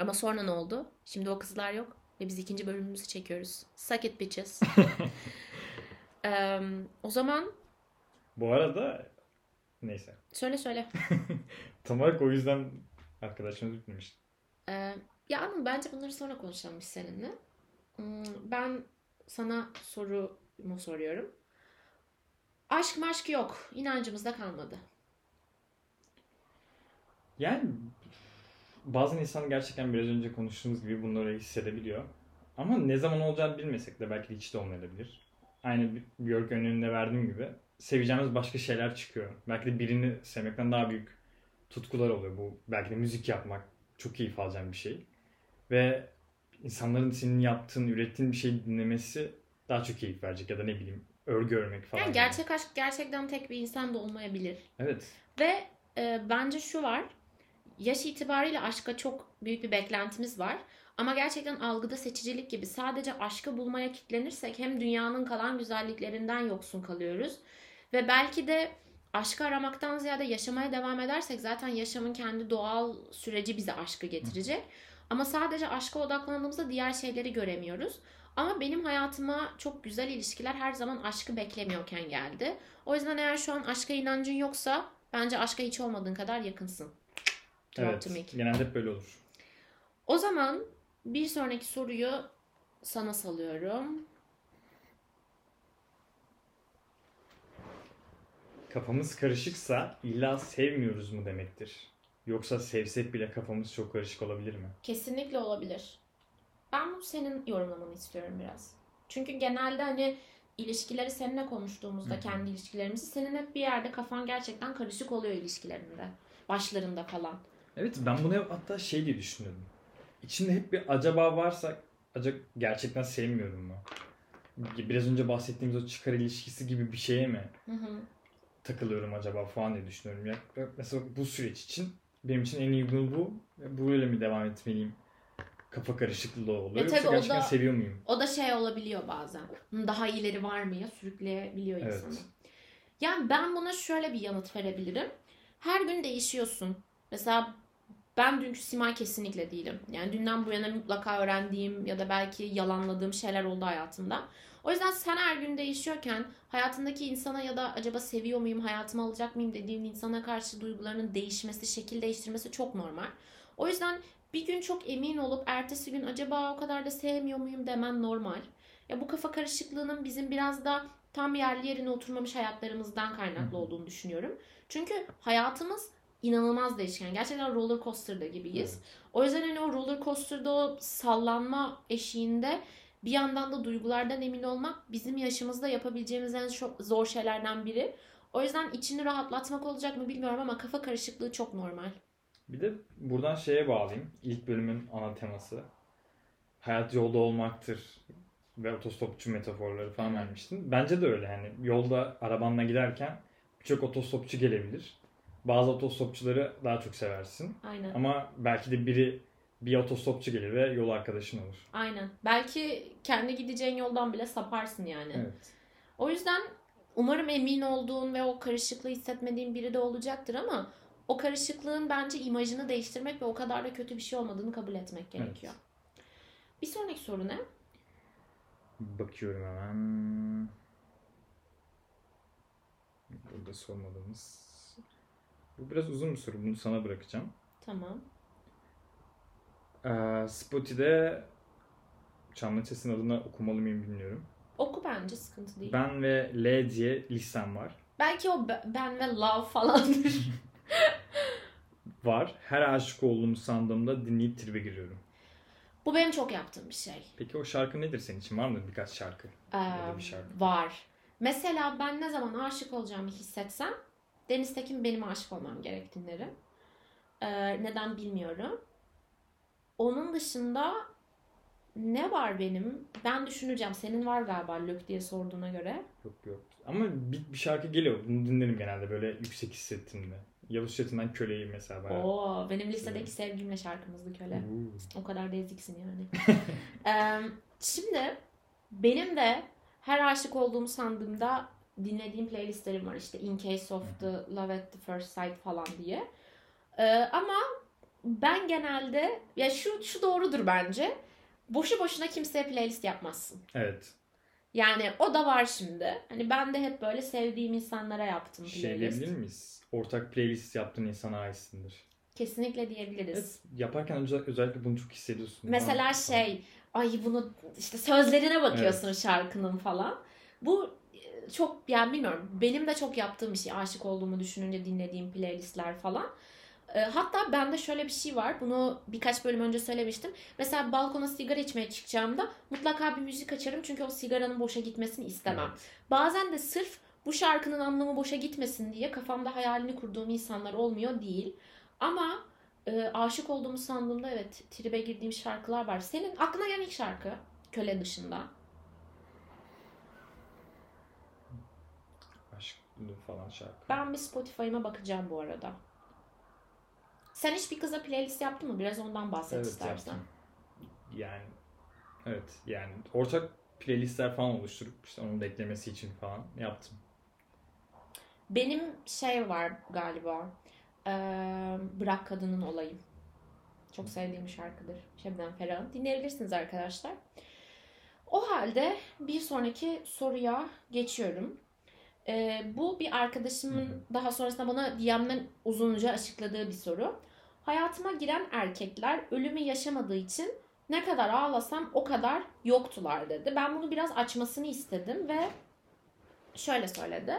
Ama sonra ne oldu? Şimdi o kızlar yok ve biz ikinci bölümümüzü çekiyoruz. Suck it bitches. O zaman... Bu arada... Neyse. Söyle. Tam olarak o yüzden arkadaşımız bitmemiş. Ya Anıl, bence bunları sonra konuşalım biz seninle. Ben sana sorumu soruyorum. Aşk maşk yok. İnancımızda kalmadı. Yani bazen insan gerçekten biraz önce konuştuğumuz gibi bunları hissedebiliyor. Ama ne zaman olacağını bilmesek de belki hiç de olmayabilir. Aynı Björk önünde verdiğim gibi seveceğimiz başka şeyler çıkıyor. Belki de birini sevmekten daha büyük tutkular oluyor. Bu belki de müzik yapmak, çok keyif alacağım bir şey. Ve insanların senin yaptığın, ürettiğin bir şey dinlemesi daha çok keyif verecek ya da ne bileyim örgü örmek falan. Yani gerçek aşk gerçekten tek bir insan da olmayabilir. Evet. Ve bence şu var. Yaş itibariyle aşka çok büyük bir beklentimiz var. Ama gerçekten algıda seçicilik gibi sadece aşkı bulmaya kilitlenirsek hem dünyanın kalan güzelliklerinden yoksun kalıyoruz. Ve belki de aşkı aramaktan ziyade yaşamaya devam edersek zaten yaşamın kendi doğal süreci bize aşkı getirecek. Ama sadece aşka odaklandığımızda diğer şeyleri göremiyoruz. Ama benim hayatıma çok güzel ilişkiler her zaman aşkı beklemiyorken geldi. O yüzden eğer şu an aşka inancın yoksa bence aşka hiç olmadığın kadar yakınsın. Evet, genelde hep böyle olur. O zaman bir sonraki soruyu sana salıyorum. Kafamız karışıksa illa sevmiyoruz mu demektir? Yoksa sevsek bile kafamız çok karışık olabilir mi? Kesinlikle olabilir. Ben bunu senin yorumlamanı istiyorum biraz. Çünkü genelde hani ilişkileri seninle konuştuğumuzda, kendi ilişkilerimizi, senin hep bir yerde kafan gerçekten karışık oluyor ilişkilerinde. Başlarında falan. Evet, ben bunu hep hatta şey diye düşünüyordum. İçinde hep bir acaba varsa gerçekten sevmiyorum mu? Biraz önce bahsettiğimiz o çıkar ilişkisi gibi bir şeye mi takılıyorum acaba falan diye düşünüyorum. Ya, mesela bu süreç için benim için en uygun bu. Bu öyle mi devam etmeliyim? Kafa karışıklığı oluyor. Yoksa gerçekten seviyor muyum? O da şey olabiliyor bazen. Daha ileri var mı ya? Sürükleyebiliyor insanı. Evet. Yani ben buna şöyle bir yanıt verebilirim. Her gün değişiyorsun. Mesela ben dünkü Simay kesinlikle değilim. Yani dünden bu yana mutlaka öğrendiğim ya da belki yalanladığım şeyler oldu hayatımda. O yüzden sen her gün değişiyorken hayatındaki insana ya da acaba seviyor muyum, hayatıma alacak mıyım dediğin insana karşı duygularının değişmesi, şekil değiştirmesi çok normal. O yüzden bir gün çok emin olup ertesi gün acaba o kadar da sevmiyor muyum demen normal. Ya bu kafa karışıklığının bizim biraz da tam yerli yerine oturmamış hayatlarımızdan kaynaklı olduğunu düşünüyorum. Çünkü hayatımız inanılmaz değişken. Gerçekten roller coaster'da gibiyiz. Evet. O yüzden hani o roller coaster'da o sallanma eşiğinde bir yandan da duygulardan emin olmak bizim yaşımızda yapabileceğimiz en zor şeylerden biri. O yüzden içini rahatlatmak olacak mı bilmiyorum ama kafa karışıklığı çok normal. Bir de buradan şeye bağlayayım. İlk bölümün ana teması. Hayat yolda olmaktır ve otostopçu metaforları falan vermiştin. Bence de öyle. Yani yolda arabanla giderken birçok otostopçu gelebilir. Bazı otostopçuları daha çok seversin. Aynen. Ama belki de bir otostopçu gelir ve yol arkadaşın olur. Aynen. Belki kendi gideceğin yoldan bile saparsın yani. Evet. O yüzden umarım emin olduğun ve o karışıklığı hissetmediğin biri de olacaktır ama o karışıklığın bence imajını değiştirmek ve o kadar da kötü bir şey olmadığını kabul etmek gerekiyor. Evet. Bir sonraki soru ne? Bakıyorum hemen. Burada sormadığımız. Bu biraz uzun bir soru. Bunu sana bırakacağım. Tamam. Spotify'de Çamlıças'ın adını okumalı mıyım bilmiyorum. Oku bence, sıkıntı değil. Ben ve L diye listem var. Belki o ben ve love falandır. Var. Her aşık olduğumu sandığımda dinleyip tribe giriyorum. Bu benim çok yaptığım bir şey. Peki o şarkı nedir senin için? Var mı birkaç şarkı? Bir şarkı? Var. Mesela ben ne zaman aşık olacağımı hissetsem Deniz Tekin benim aşık olmam gerektiğini. Neden bilmiyorum. Onun dışında ne var benim? Ben düşüneceğim. Senin var galiba lök diye sorduğuna göre. Yok. Ama bir şarkı geliyor. Bunu dinlerim genelde böyle yüksek hissettiğimde. Yavuz Şirketi'nden Köle'yi mesela bayağı. Oo, benim lisedeki sevgimle şarkımızdı Köle. O kadar da eziksin yani. Şimdi benim de her aşık olduğumu sandığımda dinlediğim playlistlerim var. İşte In Case of the Love at the First Sight falan diye. Ama ben genelde ya şu doğrudur bence. Boşu boşuna kimseye playlist yapmazsın. Evet. Yani o da var şimdi. Hani ben de hep böyle sevdiğim insanlara yaptım playlist. Şey diyebilir miyiz? Ortak playlist yaptığın insana aitsindir. Kesinlikle diyebiliriz. Evet, yaparken özellikle bunu çok hissediyorsun. Mesela ha? Bunu işte sözlerine bakıyorsun şarkının falan. Bu çok yani bilmiyorum. Benim de çok yaptığım bir şey. Aşık olduğumu düşününce dinlediğim playlistler falan. Hatta bende şöyle bir şey var. Bunu birkaç bölüm önce söylemiştim. Mesela balkona sigara içmeye çıkacağımda mutlaka bir müzik açarım. Çünkü o sigaranın boşa gitmesini istemem. Evet. Bazen de sırf bu şarkının anlamı boşa gitmesin diye kafamda hayalini kurduğum insanlar olmuyor değil. Ama aşık olduğumu sandığımda evet tribe girdiğim şarkılar var. Senin aklına gelen ilk şarkı Köle dışında. Aşk falan şarkı. Ben bir Spotify'ıma bakacağım bu arada. Sen hiç bir kıza playlist yaptın mı? Biraz ondan bahset istersen. Yani evet yani ortak playlistler falan oluşturup işte onun da eklemesi için falan yaptım. Benim var galiba. Bırak Kadının Olayım. Çok sevdiğim bir şarkıdır. Şebnem Ferah'ın. Dinleyebilirsiniz arkadaşlar. O halde bir sonraki soruya geçiyorum. Bu bir arkadaşımın daha sonrasında bana DM'den uzunca açıkladığı bir soru. Hayatıma giren erkekler ölümü yaşamadığı için ne kadar ağlasam o kadar yoktular dedi. Ben bunu biraz açmasını istedim ve şöyle söyledi.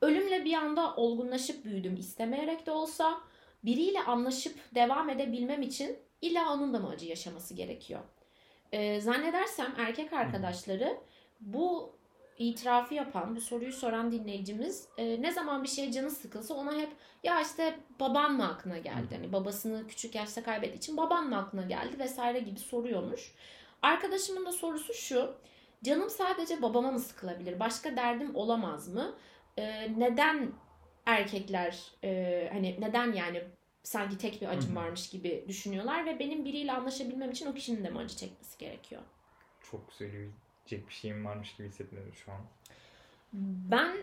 Ölümle bir anda olgunlaşıp büyüdüm istemeyerek de olsa. Biriyle anlaşıp devam edebilmem için illa onun da mı acı yaşaması gerekiyor? Zannedersem erkek arkadaşları bu itirafı yapan, bu soruyu soran dinleyicimiz ne zaman bir şeye canı sıkılsa ona hep ya işte baban mı aklına geldi? Hani babasını küçük yaşta kaybettiği için baban mı aklına geldi vesaire gibi soruyormuş. Arkadaşımın da sorusu şu. Canım sadece babama mı sıkılabilir? Başka derdim olamaz mı? Neden erkekler hani neden yani sanki tek bir acım varmış gibi düşünüyorlar ve benim biriyle anlaşabilmem için o kişinin de mi acı çekmesi gerekiyor? Çok söyleyecek bir şeyim varmış gibi hissetmiyorum şu an. Ben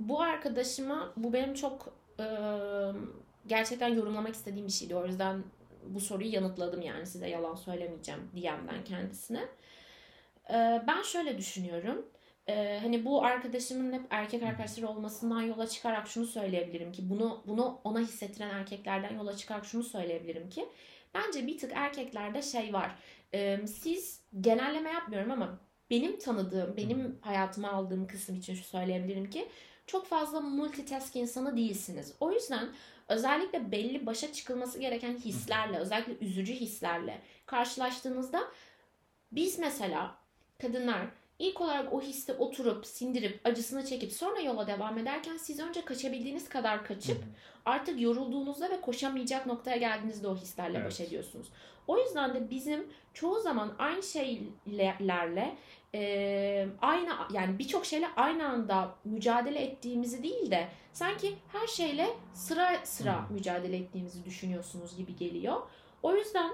bu arkadaşıma bu benim çok gerçekten yorumlamak istediğim bir şeydi. O yüzden bu soruyu yanıtladım yani size yalan söylemeyeceğim DM'den kendisine. Ben şöyle düşünüyorum. Hani bu arkadaşımın hep erkek arkadaşları olmasından yola çıkarak şunu söyleyebilirim ki bunu ona hissettiren erkeklerden yola çıkarak şunu söyleyebilirim ki bence bir tık erkeklerde var. Siz genelleme yapmıyorum ama benim tanıdığım, benim hayatıma aldığım kısım için şu söyleyebilirim ki çok fazla multitask insanı değilsiniz. O yüzden özellikle belli başa çıkılması gereken hislerle, özellikle üzücü hislerle karşılaştığınızda biz mesela kadınlar İlk olarak o hisse oturup, sindirip, acısını çekip sonra yola devam ederken siz önce kaçabildiğiniz kadar kaçıp artık yorulduğunuzda ve koşamayacak noktaya geldiğinizde o hislerle baş ediyorsunuz. O yüzden de bizim çoğu zaman aynı şeylerle, birçok şeyle aynı anda mücadele ettiğimizi değil de sanki her şeyle sıra sıra mücadele ettiğimizi düşünüyorsunuz gibi geliyor. O yüzden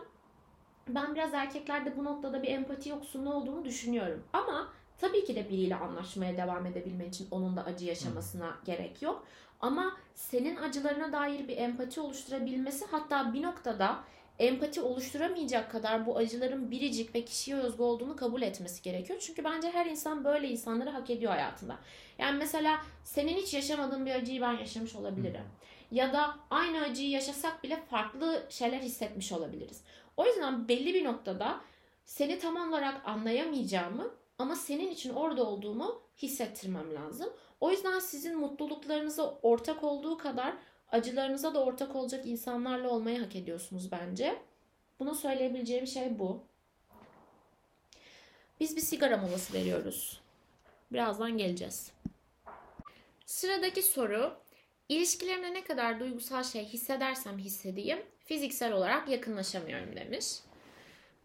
ben biraz erkeklerde bu noktada bir empati yoksunluğu olduğunu düşünüyorum. Ama tabii ki de biriyle anlaşmaya devam edebilmen için onun da acı yaşamasına gerek yok. Ama senin acılarına dair bir empati oluşturabilmesi hatta bir noktada empati oluşturamayacak kadar bu acıların biricik ve kişiye özgü olduğunu kabul etmesi gerekiyor. Çünkü bence her insan böyle insanları hak ediyor hayatında. Yani mesela senin hiç yaşamadığın bir acıyı ben yaşamış olabilirim. Ya da aynı acıyı yaşasak bile farklı şeyler hissetmiş olabiliriz. O yüzden belli bir noktada seni tam olarak anlayamayacağımı ama senin için orada olduğumu hissettirmem lazım. O yüzden sizin mutluluklarınıza ortak olduğu kadar acılarınıza da ortak olacak insanlarla olmayı hak ediyorsunuz bence. Bunu söyleyebileceğim şey bu. Biz bir sigara molası veriyoruz. Birazdan geleceğiz. Sıradaki soru. İlişkilerimde ne kadar duygusal şey hissedersem hissedeyim, fiziksel olarak yakınlaşamıyorum demiş.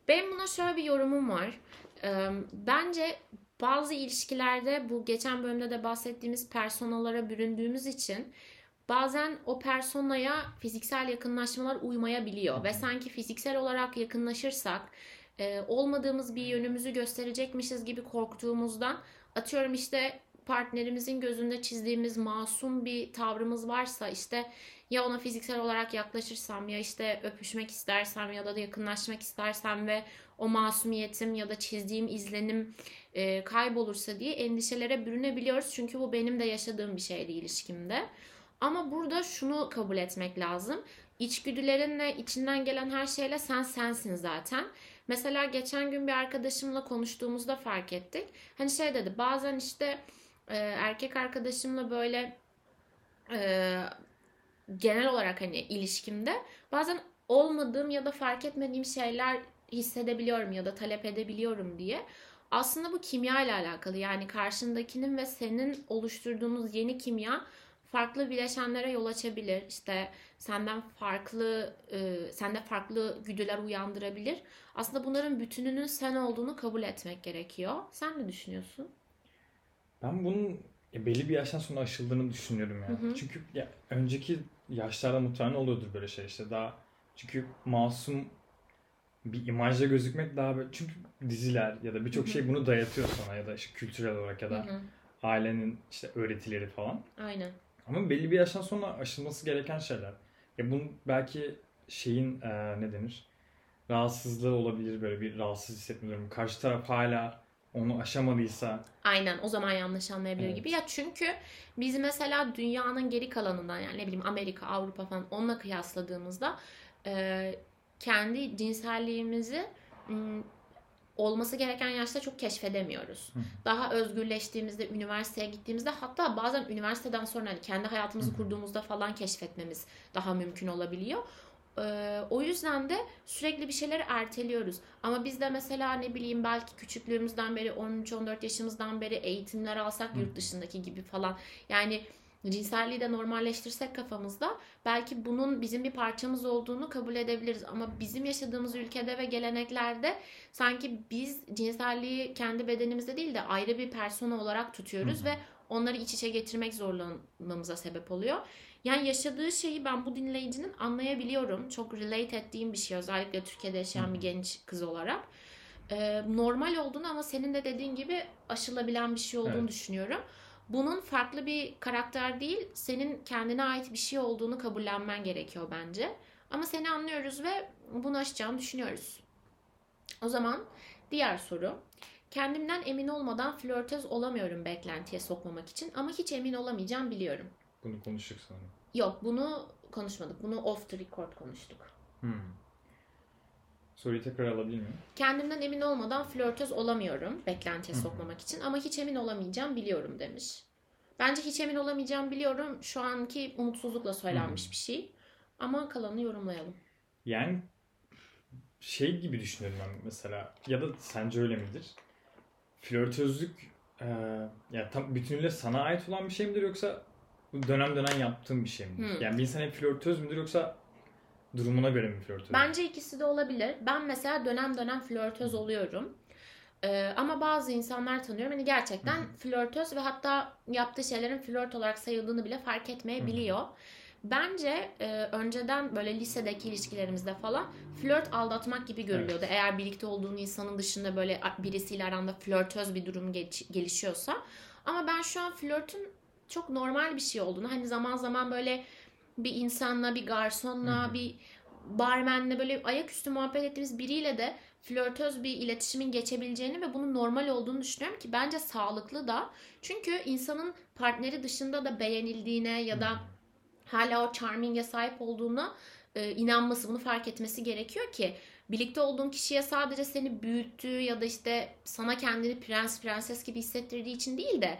Benim buna şöyle bir yorumum var. Bence bazı ilişkilerde bu geçen bölümde de bahsettiğimiz personalara büründüğümüz için bazen o personaya fiziksel yakınlaşmalar uymayabiliyor. Ve sanki fiziksel olarak yakınlaşırsak olmadığımız bir yönümüzü gösterecekmişiz gibi korktuğumuzdan, atıyorum işte partnerimizin gözünde çizdiğimiz masum bir tavrımız varsa, işte ya ona fiziksel olarak yaklaşırsam, ya işte öpüşmek istersem ya da yakınlaşmak istersem ve o masumiyetim ya da çizdiğim izlenim kaybolursa diye endişelere bürünebiliyoruz. Çünkü bu benim de yaşadığım bir şeydi ilişkimde. Ama burada şunu kabul etmek lazım. İçgüdülerinle, içinden gelen her şeyle sensin zaten. Mesela geçen gün bir arkadaşımla konuştuğumuzda fark ettik. Hani şey dedi, bazen işte erkek arkadaşımla böyle genel olarak hani ilişkimde bazen olmadığım ya da fark etmediğim şeyler hissedebiliyorum ya da talep edebiliyorum diye. Aslında bu kimya ile alakalı. Yani karşındakinin ve senin oluşturduğunuz yeni kimya farklı bileşenlere yol açabilir. İşte sende farklı güdüler uyandırabilir. Aslında bunların bütününün sen olduğunu kabul etmek gerekiyor. Sen ne düşünüyorsun? Ben bunun belli bir yaştan sonra aşıldığını düşünüyorum yani. Hı hı. Çünkü ya, önceki yaşlarda muhtemelen oluyordur böyle şey işte daha. Çünkü masum bir imajla gözükmek daha böyle. Çünkü diziler ya da birçok şey bunu dayatıyor sana ya da işte kültürel olarak ya da ailenin işte öğretileri falan. Aynen. Ama belli bir yaştan sonra aşılması gereken şeyler. Ya bunun belki şeyin ne denir? Rahatsızlığı olabilir, böyle bir rahatsız hissetmiyorum. Karşı taraf hala onu aşamadıysa. Aynen, o zaman yanlış anlayabilir gibi. Ya çünkü biz mesela dünyanın geri kalanından, yani ne bileyim Amerika, Avrupa falan, onunla kıyasladığımızda kendi cinselliğimizi olması gereken yaşta çok keşfedemiyoruz. Daha özgürleştiğimizde, üniversiteye gittiğimizde, hatta bazen üniversiteden sonra hani kendi hayatımızı kurduğumuzda falan keşfetmemiz daha mümkün olabiliyor. O yüzden de sürekli bir şeyleri erteliyoruz. Ama biz de mesela ne bileyim belki küçüklüğümüzden beri, 13-14 yaşımızdan beri eğitimler alsak yurt dışındaki gibi falan. Yani cinselliği de normalleştirsek kafamızda belki bunun bizim bir parçamız olduğunu kabul edebiliriz. Ama bizim yaşadığımız ülkede ve geleneklerde sanki biz cinselliği kendi bedenimizde değil de ayrı bir persona olarak tutuyoruz ve onları iç içe getirmek zorlanmamıza sebep oluyor. Yani yaşadığı şeyi ben bu dinleyicinin anlayabiliyorum. Çok relate ettiğim bir şey, özellikle Türkiye'de yaşayan bir genç kız olarak. Normal olduğunu ama senin de dediğin gibi aşılabilen bir şey olduğunu düşünüyorum. Bunun farklı bir karakter değil, senin kendine ait bir şey olduğunu kabullenmen gerekiyor bence. Ama seni anlıyoruz ve bunu aşacağını düşünüyoruz. O zaman diğer soru. Kendimden emin olmadan flörtöz olamıyorum beklentiye sokmamak için, ama hiç emin olamayacağım biliyorum. Bunu konuştuk sanırım. Yok, bunu konuşmadık. Bunu off the record konuştuk. Soruyu tekrar alabilir miyim? Kendimden emin olmadan flörtöz olamıyorum beklentiye sokmamak için, ama hiç emin olamayacağım biliyorum demiş. Bence hiç emin olamayacağım biliyorum şu anki umutsuzlukla söylenmiş bir şey. Ama kalanını yorumlayalım. Yani şey gibi düşünüyorum ben mesela, ya da sence öyle midir? Flörtözlük ya tam bütünüyle sana ait olan bir şey midir, yoksa dönem dönem yaptığın bir şey midir? Yani bir insan hep flörtöz müdür, yoksa durumuna göre mi flörtöz? Bence ikisi de olabilir. Ben mesela dönem dönem flörtöz oluyorum. Ama bazı insanlar tanıyorum. Hani gerçekten flörtöz ve hatta yaptığı şeylerin flört olarak sayıldığını bile fark etmeyebiliyor. Bence önceden böyle lisedeki ilişkilerimizde falan flört aldatmak gibi görülüyordu. Eğer birlikte olduğun insanın dışında böyle birisiyle aranda flörtöz bir durum gelişiyorsa. Ama ben şu an flörtün çok normal bir şey olduğunu, hani zaman zaman böyle bir insanla, bir garsonla, bir barmenle, böyle ayaküstü muhabbet ettiğimiz biriyle de flörtöz bir iletişimin geçebileceğini ve bunun normal olduğunu düşünüyorum ki bence sağlıklı da. Çünkü insanın partneri dışında da beğenildiğine ya da hala o charming'e sahip olduğuna inanması, bunu fark etmesi gerekiyor ki birlikte olduğun kişiye sadece seni büyüttüğü ya da işte sana kendini prens, prenses gibi hissettirdiği için değil de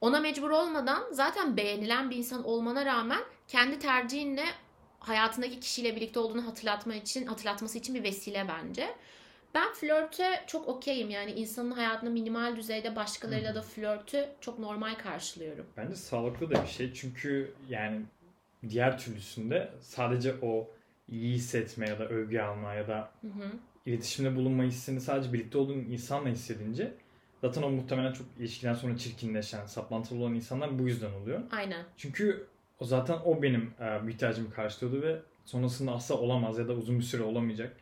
ona mecbur olmadan zaten beğenilen bir insan olmana rağmen kendi tercihinle hayatındaki kişiyle birlikte olduğunu hatırlatması için bir vesile bence. Ben flörte çok okeyim. Yani insanın hayatında minimal düzeyde başkalarıyla da flörtü çok normal karşılıyorum. Bence sağlıklı da bir şey. Çünkü yani diğer türlüsünde sadece o iyi hissetme ya da övgü alma ya da iletişimde bulunma hissini sadece birlikte olduğun insanla hissedince zaten o muhtemelen çok ilişkiden sonra çirkinleşen, saplantılı olan insanlar bu yüzden oluyor. Aynen. Çünkü o zaten o benim ihtiyacımı karşılıyordu ve sonrasında asla olamaz ya da uzun bir süre olamayacak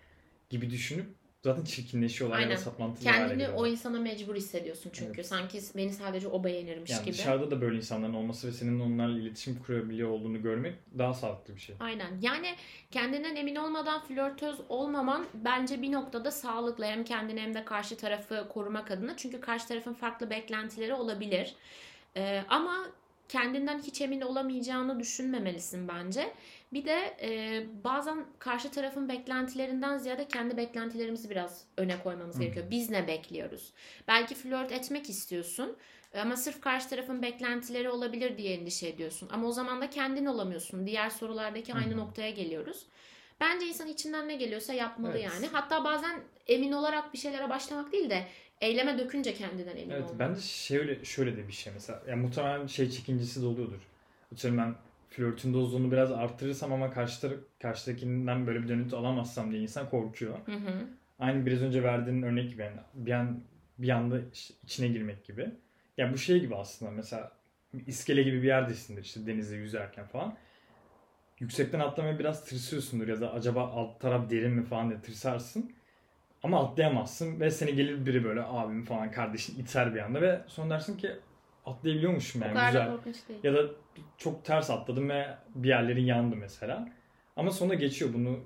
gibi düşünüp zaten çirkinleşiyorlar ya da saplantılı hale geliyor. Kendini o insana mecbur hissediyorsun çünkü. Evet. Sanki beni sadece o beğenirmiş yani gibi. Dışarıda da böyle insanların olması ve senin onlarla iletişim kurabiliyor olduğunu görmek daha sağlıklı bir şey. Aynen. Yani kendinden emin olmadan flörtöz olmaman bence bir noktada sağlıklı. Hem kendini hem de karşı tarafı korumak adına. Çünkü karşı tarafın farklı beklentileri olabilir. Ama kendinden hiç emin olamayacağını düşünmemelisin bence. Bir de bazen karşı tarafın beklentilerinden ziyade kendi beklentilerimizi biraz öne koymamız gerekiyor. Biz ne bekliyoruz? Belki flört etmek istiyorsun ama sırf karşı tarafın beklentileri olabilir diye endişe ediyorsun. Ama o zaman da kendin olamıyorsun. Diğer sorulardaki aynı noktaya geliyoruz. Bence insan içinden ne geliyorsa yapmalı yani. Hatta bazen emin olarak bir şeylere başlamak değil de eyleme dökünce kendinden emin olmak. Evet, bence şöyle de bir şey mesela. Yani muhtemelen çekincesi de oluyordur. Mesela ben flörtün dozunu biraz artırırsam ama karşıdakinden böyle bir dönüntü alamazsam diye insan korkuyor. Hı hı. Aynı biraz önce verdiğin örnek gibi. Yani bir anda içine girmek gibi. Ya yani bu şey gibi aslında mesela iskele gibi bir yerdesindir işte denizde yüzerken falan. Yüksekten atlamaya biraz tırsıyorsundur ya da acaba alt taraf derin mi falan diye tırsarsın. Ama atlayamazsın ve seni gelir biri böyle abim falan kardeşin iter bir anda ve sonra dersin ki atlayabiliyormuşum yani güzel. Ya da çok ters atladım ve bir yerlerin yandı mesela. Ama sonra geçiyor, bunu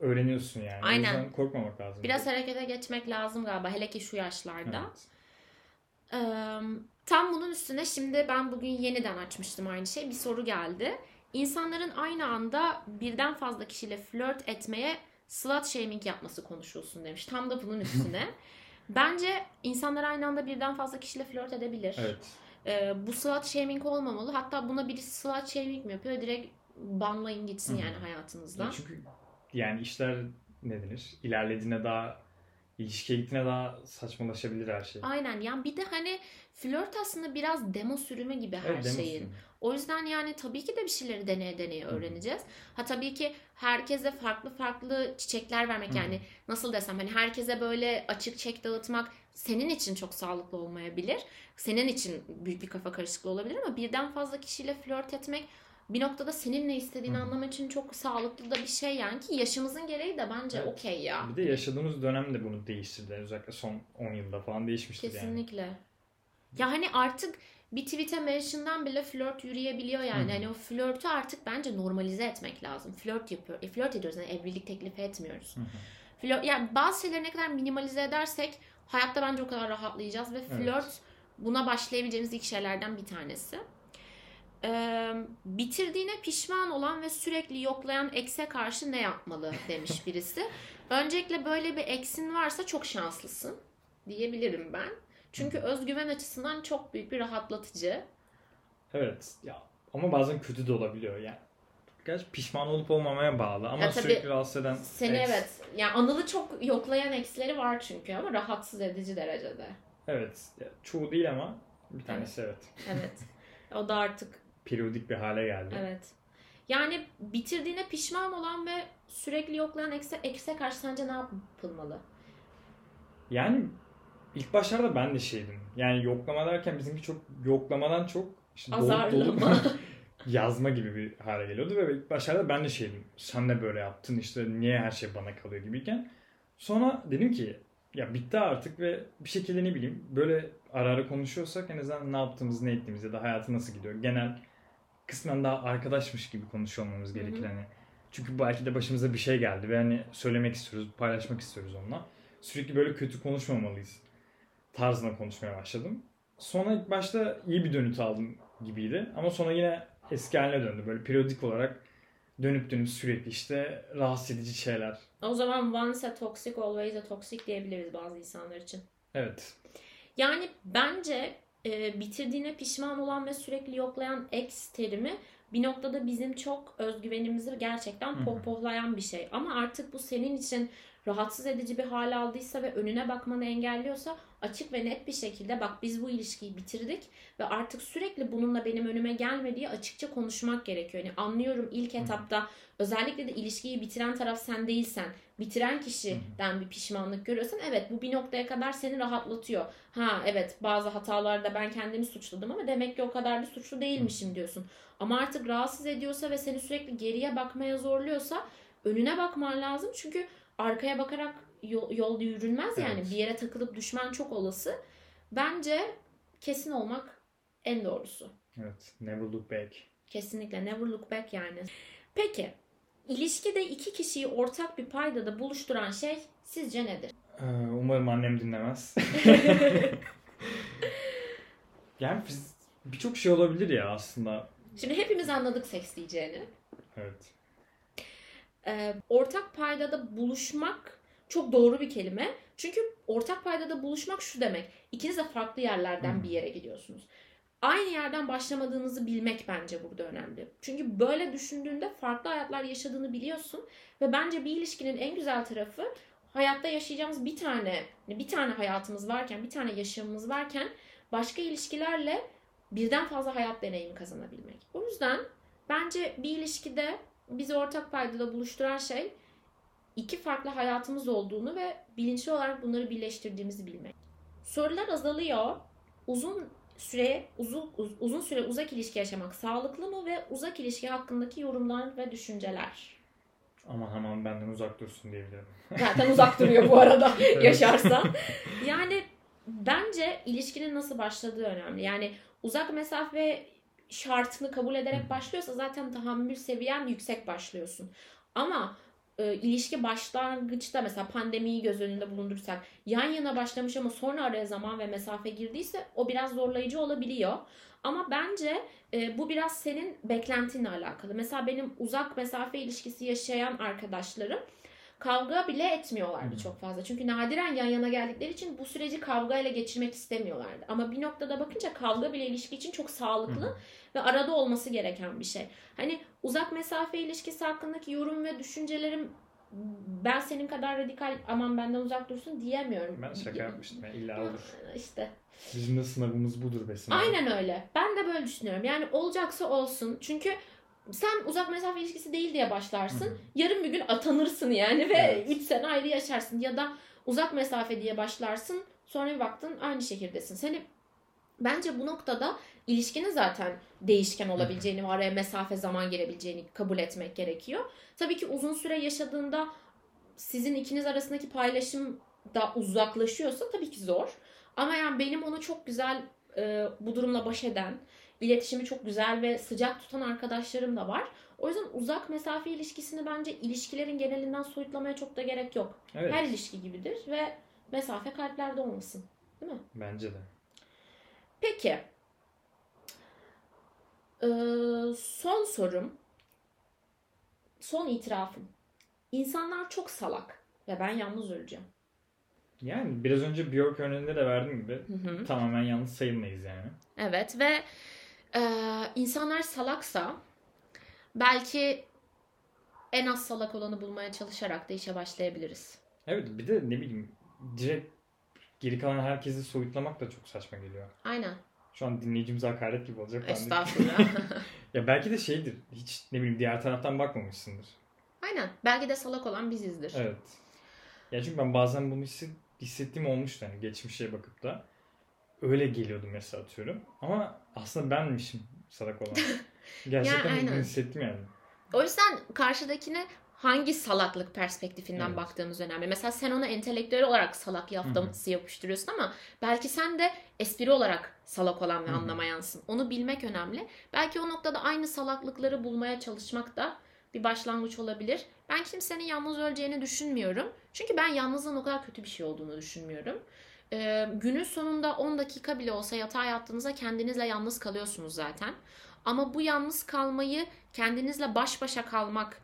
öğreniyorsun yani. Aynen. O yüzden korkmamak lazım. Biraz harekete geçmek lazım galiba, hele ki şu yaşlarda. Evet. Tam bunun üstüne şimdi ben bugün yeniden açmıştım aynı şey. Bir soru geldi. İnsanların aynı anda birden fazla kişiyle flört etmeye slut shaming yapması konuşulsun demiş. Tam da bunun üstüne. Bence insanlar aynı anda birden fazla kişiyle flört edebilir. Evet. Bu slut shaming olmamalı. Hatta buna birisi slut shaming mi yapıyor? Direkt banlayın gitsin yani hayatınızdan. Çünkü yani işler ne denir? İlerlediğine daha, ilişkiye gittiğine daha saçmalaşabilir her şey. Aynen. Yani bir de hani flört aslında biraz demo sürümü gibi her şeyin. Sürümü. O yüzden yani tabii ki de bir şeyleri deneye öğreneceğiz. Ha tabii ki herkese farklı çiçekler vermek yani nasıl desem hani herkese böyle açık çek dağıtmak senin için çok sağlıklı olmayabilir. Senin için büyük bir kafa karışıklığı olabilir ama birden fazla kişiyle flört etmek bir noktada senin ne istediğini anlamak için çok sağlıklı da bir şey yani ki yaşımızın gereği de bence evet, okey ya. Bir de yaşadığımız dönem de bunu değiştirdiler. Özellikle son 10 yılda falan değişmiştir. Kesinlikle. Yani. Ya hani artık bir tweet'e mention'dan bile flört yürüyebiliyor yani. Hani o flörtü artık bence normalize etmek lazım. Flört ediyoruz yani evlilik teklifi etmiyoruz. Yani bazı şeyleri ne kadar minimalize edersek hayatta bence o kadar rahatlayacağız ve flört buna başlayabileceğimiz ilk şeylerden bir tanesi. Bitirdiğine pişman olan ve sürekli yoklayan ekse karşı ne yapmalı demiş birisi. Öncelikle böyle bir eksin varsa çok şanslısın diyebilirim ben. Çünkü özgüven açısından çok büyük bir rahatlatıcı. Evet ya ama bazen kötü de olabiliyor yani. Gerçi pişman olup olmamaya bağlı ama sürekli rahatsız eden seni evet. Yani Anıl'ı çok yoklayan eksleri var çünkü ama rahatsız edici derecede. Evet. Ya, çoğu değil ama bir tanesi evet. O da artık periyodik bir hale geldi. Evet. Yani bitirdiğine pişman olan ve sürekli yoklayan ekse karşı sence ne yapılmalı? Yani İlk başlarda ben de şeydim. Yani yoklama derken bizimki çok yoklamadan çok işte dolup yazma gibi bir hale geliyordu. Ve ilk başlarda ben de şeydim. Sen de böyle yaptın işte niye her şey bana kalıyor gibiyken. Sonra dedim ki ya bitti artık ve bir şekilde ne bileyim böyle ara ara konuşuyorsak en azından ne yaptığımız ne ettiğimiz ya da hayatı nasıl gidiyor. Genel kısmen daha arkadaşmış gibi konuşuyor olmamız gerekir. Hani çünkü belki de başımıza bir şey geldi ve hani söylemek istiyoruz, paylaşmak istiyoruz onunla. Sürekli böyle kötü konuşmamalıyız tarzına konuşmaya başladım. Sonra ilk başta iyi bir dönüt aldım gibiydi. Ama sonra yine eski haline döndü. Böyle periyodik olarak dönüp sürekli işte rahatsız edici şeyler. O zaman once a toxic, always a toxic diyebiliriz bazı insanlar için. Evet. Yani bence bitirdiğine pişman olan ve sürekli yoklayan ex terimi bir noktada bizim çok özgüvenimizi gerçekten pohpohlayan bir şey. Ama artık bu senin için rahatsız edici bir hal aldıysa ve önüne bakmanı engelliyorsa açık ve net bir şekilde bak biz bu ilişkiyi bitirdik ve artık sürekli bununla benim önüme gelme diye açıkça konuşmak gerekiyor. Yani anlıyorum ilk etapta özellikle de ilişkiyi bitiren taraf sen değilsen, bitiren kişiden bir pişmanlık görüyorsan evet bu bir noktaya kadar seni rahatlatıyor. Ha evet bazı hatalarda ben kendimi suçladım ama demek ki o kadar bir suçlu değilmişim diyorsun. Ama artık rahatsız ediyorsa ve seni sürekli geriye bakmaya zorluyorsa önüne bakman lazım çünkü arkaya bakarak yol yürünmez yani. Evet. Bir yere takılıp düşmen çok olası. Bence kesin olmak en doğrusu. Evet. Never look back. Kesinlikle. Never look back yani. Peki. İlişkide iki kişiyi ortak bir paydada buluşturan şey sizce nedir? Umarım annem dinlemez. Yani birçok şey olabilir ya aslında. Şimdi hepimiz anladık seks diyeceğini. Evet. Ortak paydada buluşmak çok doğru bir kelime. Çünkü ortak paydada buluşmak şu demek. İkiniz de farklı yerlerden bir yere gidiyorsunuz. Aynı yerden başlamadığınızı bilmek bence burada önemli. Çünkü böyle düşündüğünde farklı hayatlar yaşadığını biliyorsun. Ve bence bir ilişkinin en güzel tarafı hayatta yaşayacağımız bir tane hayatımız varken, bir tane yaşamımız varken başka ilişkilerle birden fazla hayat deneyimi kazanabilmek. O yüzden bence bir ilişkide bizi ortak paydada buluşturan şey iki farklı hayatımız olduğunu ve bilinçli olarak bunları birleştirdiğimizi bilmek. Sorular azalıyor. Uzun süre uzak ilişki yaşamak sağlıklı mı ve uzak ilişki hakkındaki yorumlar ve düşünceler? Aman benden uzak dursun diyebilirim. Zaten uzak duruyor bu arada yaşarsan. Yani bence ilişkinin nasıl başladığı önemli. Yani uzak mesafe şartını kabul ederek başlıyorsa zaten tahammül seviyen yüksek başlıyorsun. Ama ilişki başlangıçta mesela pandemiyi göz önünde bulundursak yan yana başlamış ama sonra araya zaman ve mesafe girdiyse o biraz zorlayıcı olabiliyor. Ama bence bu biraz senin beklentinle alakalı. Mesela benim uzak mesafe ilişkisi yaşayan arkadaşlarım kavga bile etmiyorlardı çok fazla. Çünkü nadiren yan yana geldikleri için bu süreci kavgayla geçirmek istemiyorlardı. Ama bir noktada bakınca kavga bile ilişki için çok sağlıklı ve arada olması gereken bir şey. Hani uzak mesafe ilişkisi hakkındaki yorum ve düşüncelerim ben senin kadar radikal aman benden uzak dursun diyemiyorum. Ben şaka yapmıştım. Yani illa olur. İşte. Bizim de sınavımız budur be sınav. Aynen öyle. Ben de böyle düşünüyorum. Yani olacaksa olsun. Çünkü sen uzak mesafe ilişkisi değil diye başlarsın. Yarın bir gün atanırsın yani ve 3 sene ayrı yaşarsın. Ya da uzak mesafe diye başlarsın. Sonra bir baktın aynı şehirdesin. Seni bence bu noktada ilişkinin zaten değişken olabileceğini ve araya mesafe zaman girebileceğini kabul etmek gerekiyor. Tabii ki uzun süre yaşadığında sizin ikiniz arasındaki paylaşım da uzaklaşıyorsa tabii ki zor. Ama yani benim onu çok güzel bu durumla baş eden, İletişimi çok güzel ve sıcak tutan arkadaşlarım da var. O yüzden uzak mesafe ilişkisini bence ilişkilerin genelinden soyutlamaya çok da gerek yok. Evet. Her ilişki gibidir ve mesafe kalplerde olmasın. Değil mi? Bence de. Peki. Son sorum. Son itirafım. İnsanlar çok salak ve ben yalnız öleceğim. Yani biraz önce Björk örneğinde de verdiğim gibi tamamen yalnız sayılmayız yani. Evet ve insanlar salaksa belki en az salak olanı bulmaya çalışarak da işe başlayabiliriz. Evet bir de ne bileyim direkt geri kalan herkesi soyutlamak da çok saçma geliyor. Aynen. Şu an dinleyicimize hakaret gibi olacak. Estağfurullah. Ya belki de şeydir hiç ne bileyim diğer taraftan bakmamışsındır. Aynen belki de salak olan bizizdir. Evet. Ya çünkü ben bazen bunu hissettiğim olmuştu hani geçmişe bakıp da. Öyle geliyordum mesela atıyorum. Ama aslında benmişim salak olan. Gerçekten yani, hissettim yani. O yüzden karşıdakine hangi salaklık perspektifinden baktığımız önemli. Mesela sen ona entelektüel olarak salak yaftası yapıştırıyorsun ama belki sen de espri olarak salak olan ve anlamayansın. Onu bilmek önemli. Belki o noktada aynı salaklıkları bulmaya çalışmak da bir başlangıç olabilir. Ben kimsenin yalnız öleceğini düşünmüyorum. Çünkü ben yalnızlığın o kadar kötü bir şey olduğunu düşünmüyorum. Günün sonunda 10 dakika bile olsa yatağa yattığınızda kendinizle yalnız kalıyorsunuz zaten. Ama bu yalnız kalmayı kendinizle baş başa kalmak,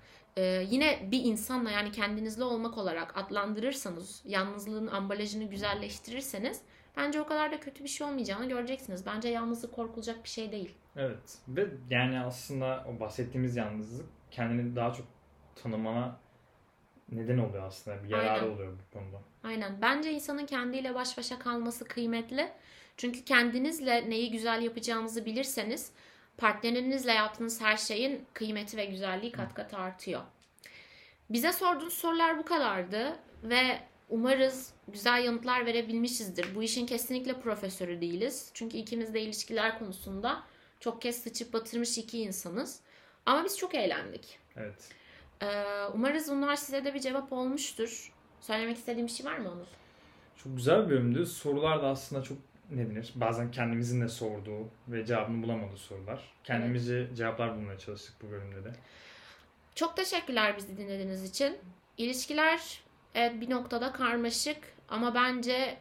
yine bir insanla yani kendinizle olmak olarak adlandırırsanız, yalnızlığın ambalajını güzelleştirirseniz bence o kadar da kötü bir şey olmayacağını göreceksiniz. Bence yalnızlık korkulacak bir şey değil. Evet ve yani aslında o bahsettiğimiz yalnızlık kendini daha çok tanımana neden oluyor aslında. Bir yararı oluyor bu konuda. Aynen. Bence insanın kendiyle baş başa kalması kıymetli. Çünkü kendinizle neyi güzel yapacağınızı bilirseniz partnerinizle yaptığınız her şeyin kıymeti ve güzelliği kat kat artıyor. Bize sorduğunuz sorular bu kadardı ve umarız güzel yanıtlar verebilmişizdir. Bu işin kesinlikle profesörü değiliz. Çünkü ikimiz de ilişkiler konusunda çok kez sıçıp batırmış iki insanız. Ama biz çok eğlendik. Evet. Umarız bunlar size de bir cevap olmuştur. Söylemek istediğim bir şey var mı Anıl? Çok güzel bir bölümdü. Sorular da aslında çok bazen kendimizin de sorduğu ve cevabını bulamadığı sorular. Kendimizi cevaplar bulmaya çalıştık bu bölümde de. Çok teşekkürler bizi dinlediğiniz için. İlişkiler bir noktada karmaşık ama bence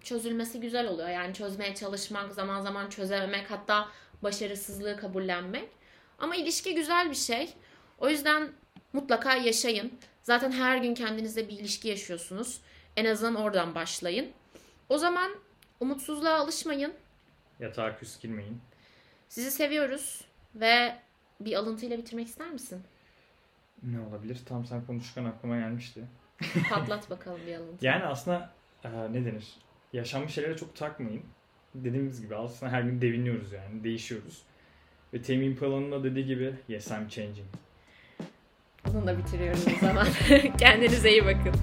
çözülmesi güzel oluyor. Yani çözmeye çalışmak, zaman zaman çözememek, hatta başarısızlığı kabullenmek. Ama ilişki güzel bir şey. O yüzden mutlaka yaşayın. Zaten her gün kendinizle bir ilişki yaşıyorsunuz. En azından oradan başlayın. O zaman umutsuzluğa alışmayın. Yatağa küs girmeyin. Sizi seviyoruz ve bir alıntıyla bitirmek ister misin? Ne olabilir? Tam sen konuşurken aklıma gelmişti. Patlat bakalım bir alıntı. Yani aslında yaşanmış şeylere çok takmayın. Dediğimiz gibi aslında her gün deviniyoruz yani. Değişiyoruz. Ve Tame Impala'nın da dediği gibi yes I'm changing. Bunu da bitiriyoruz o zaman. Kendinize iyi bakın.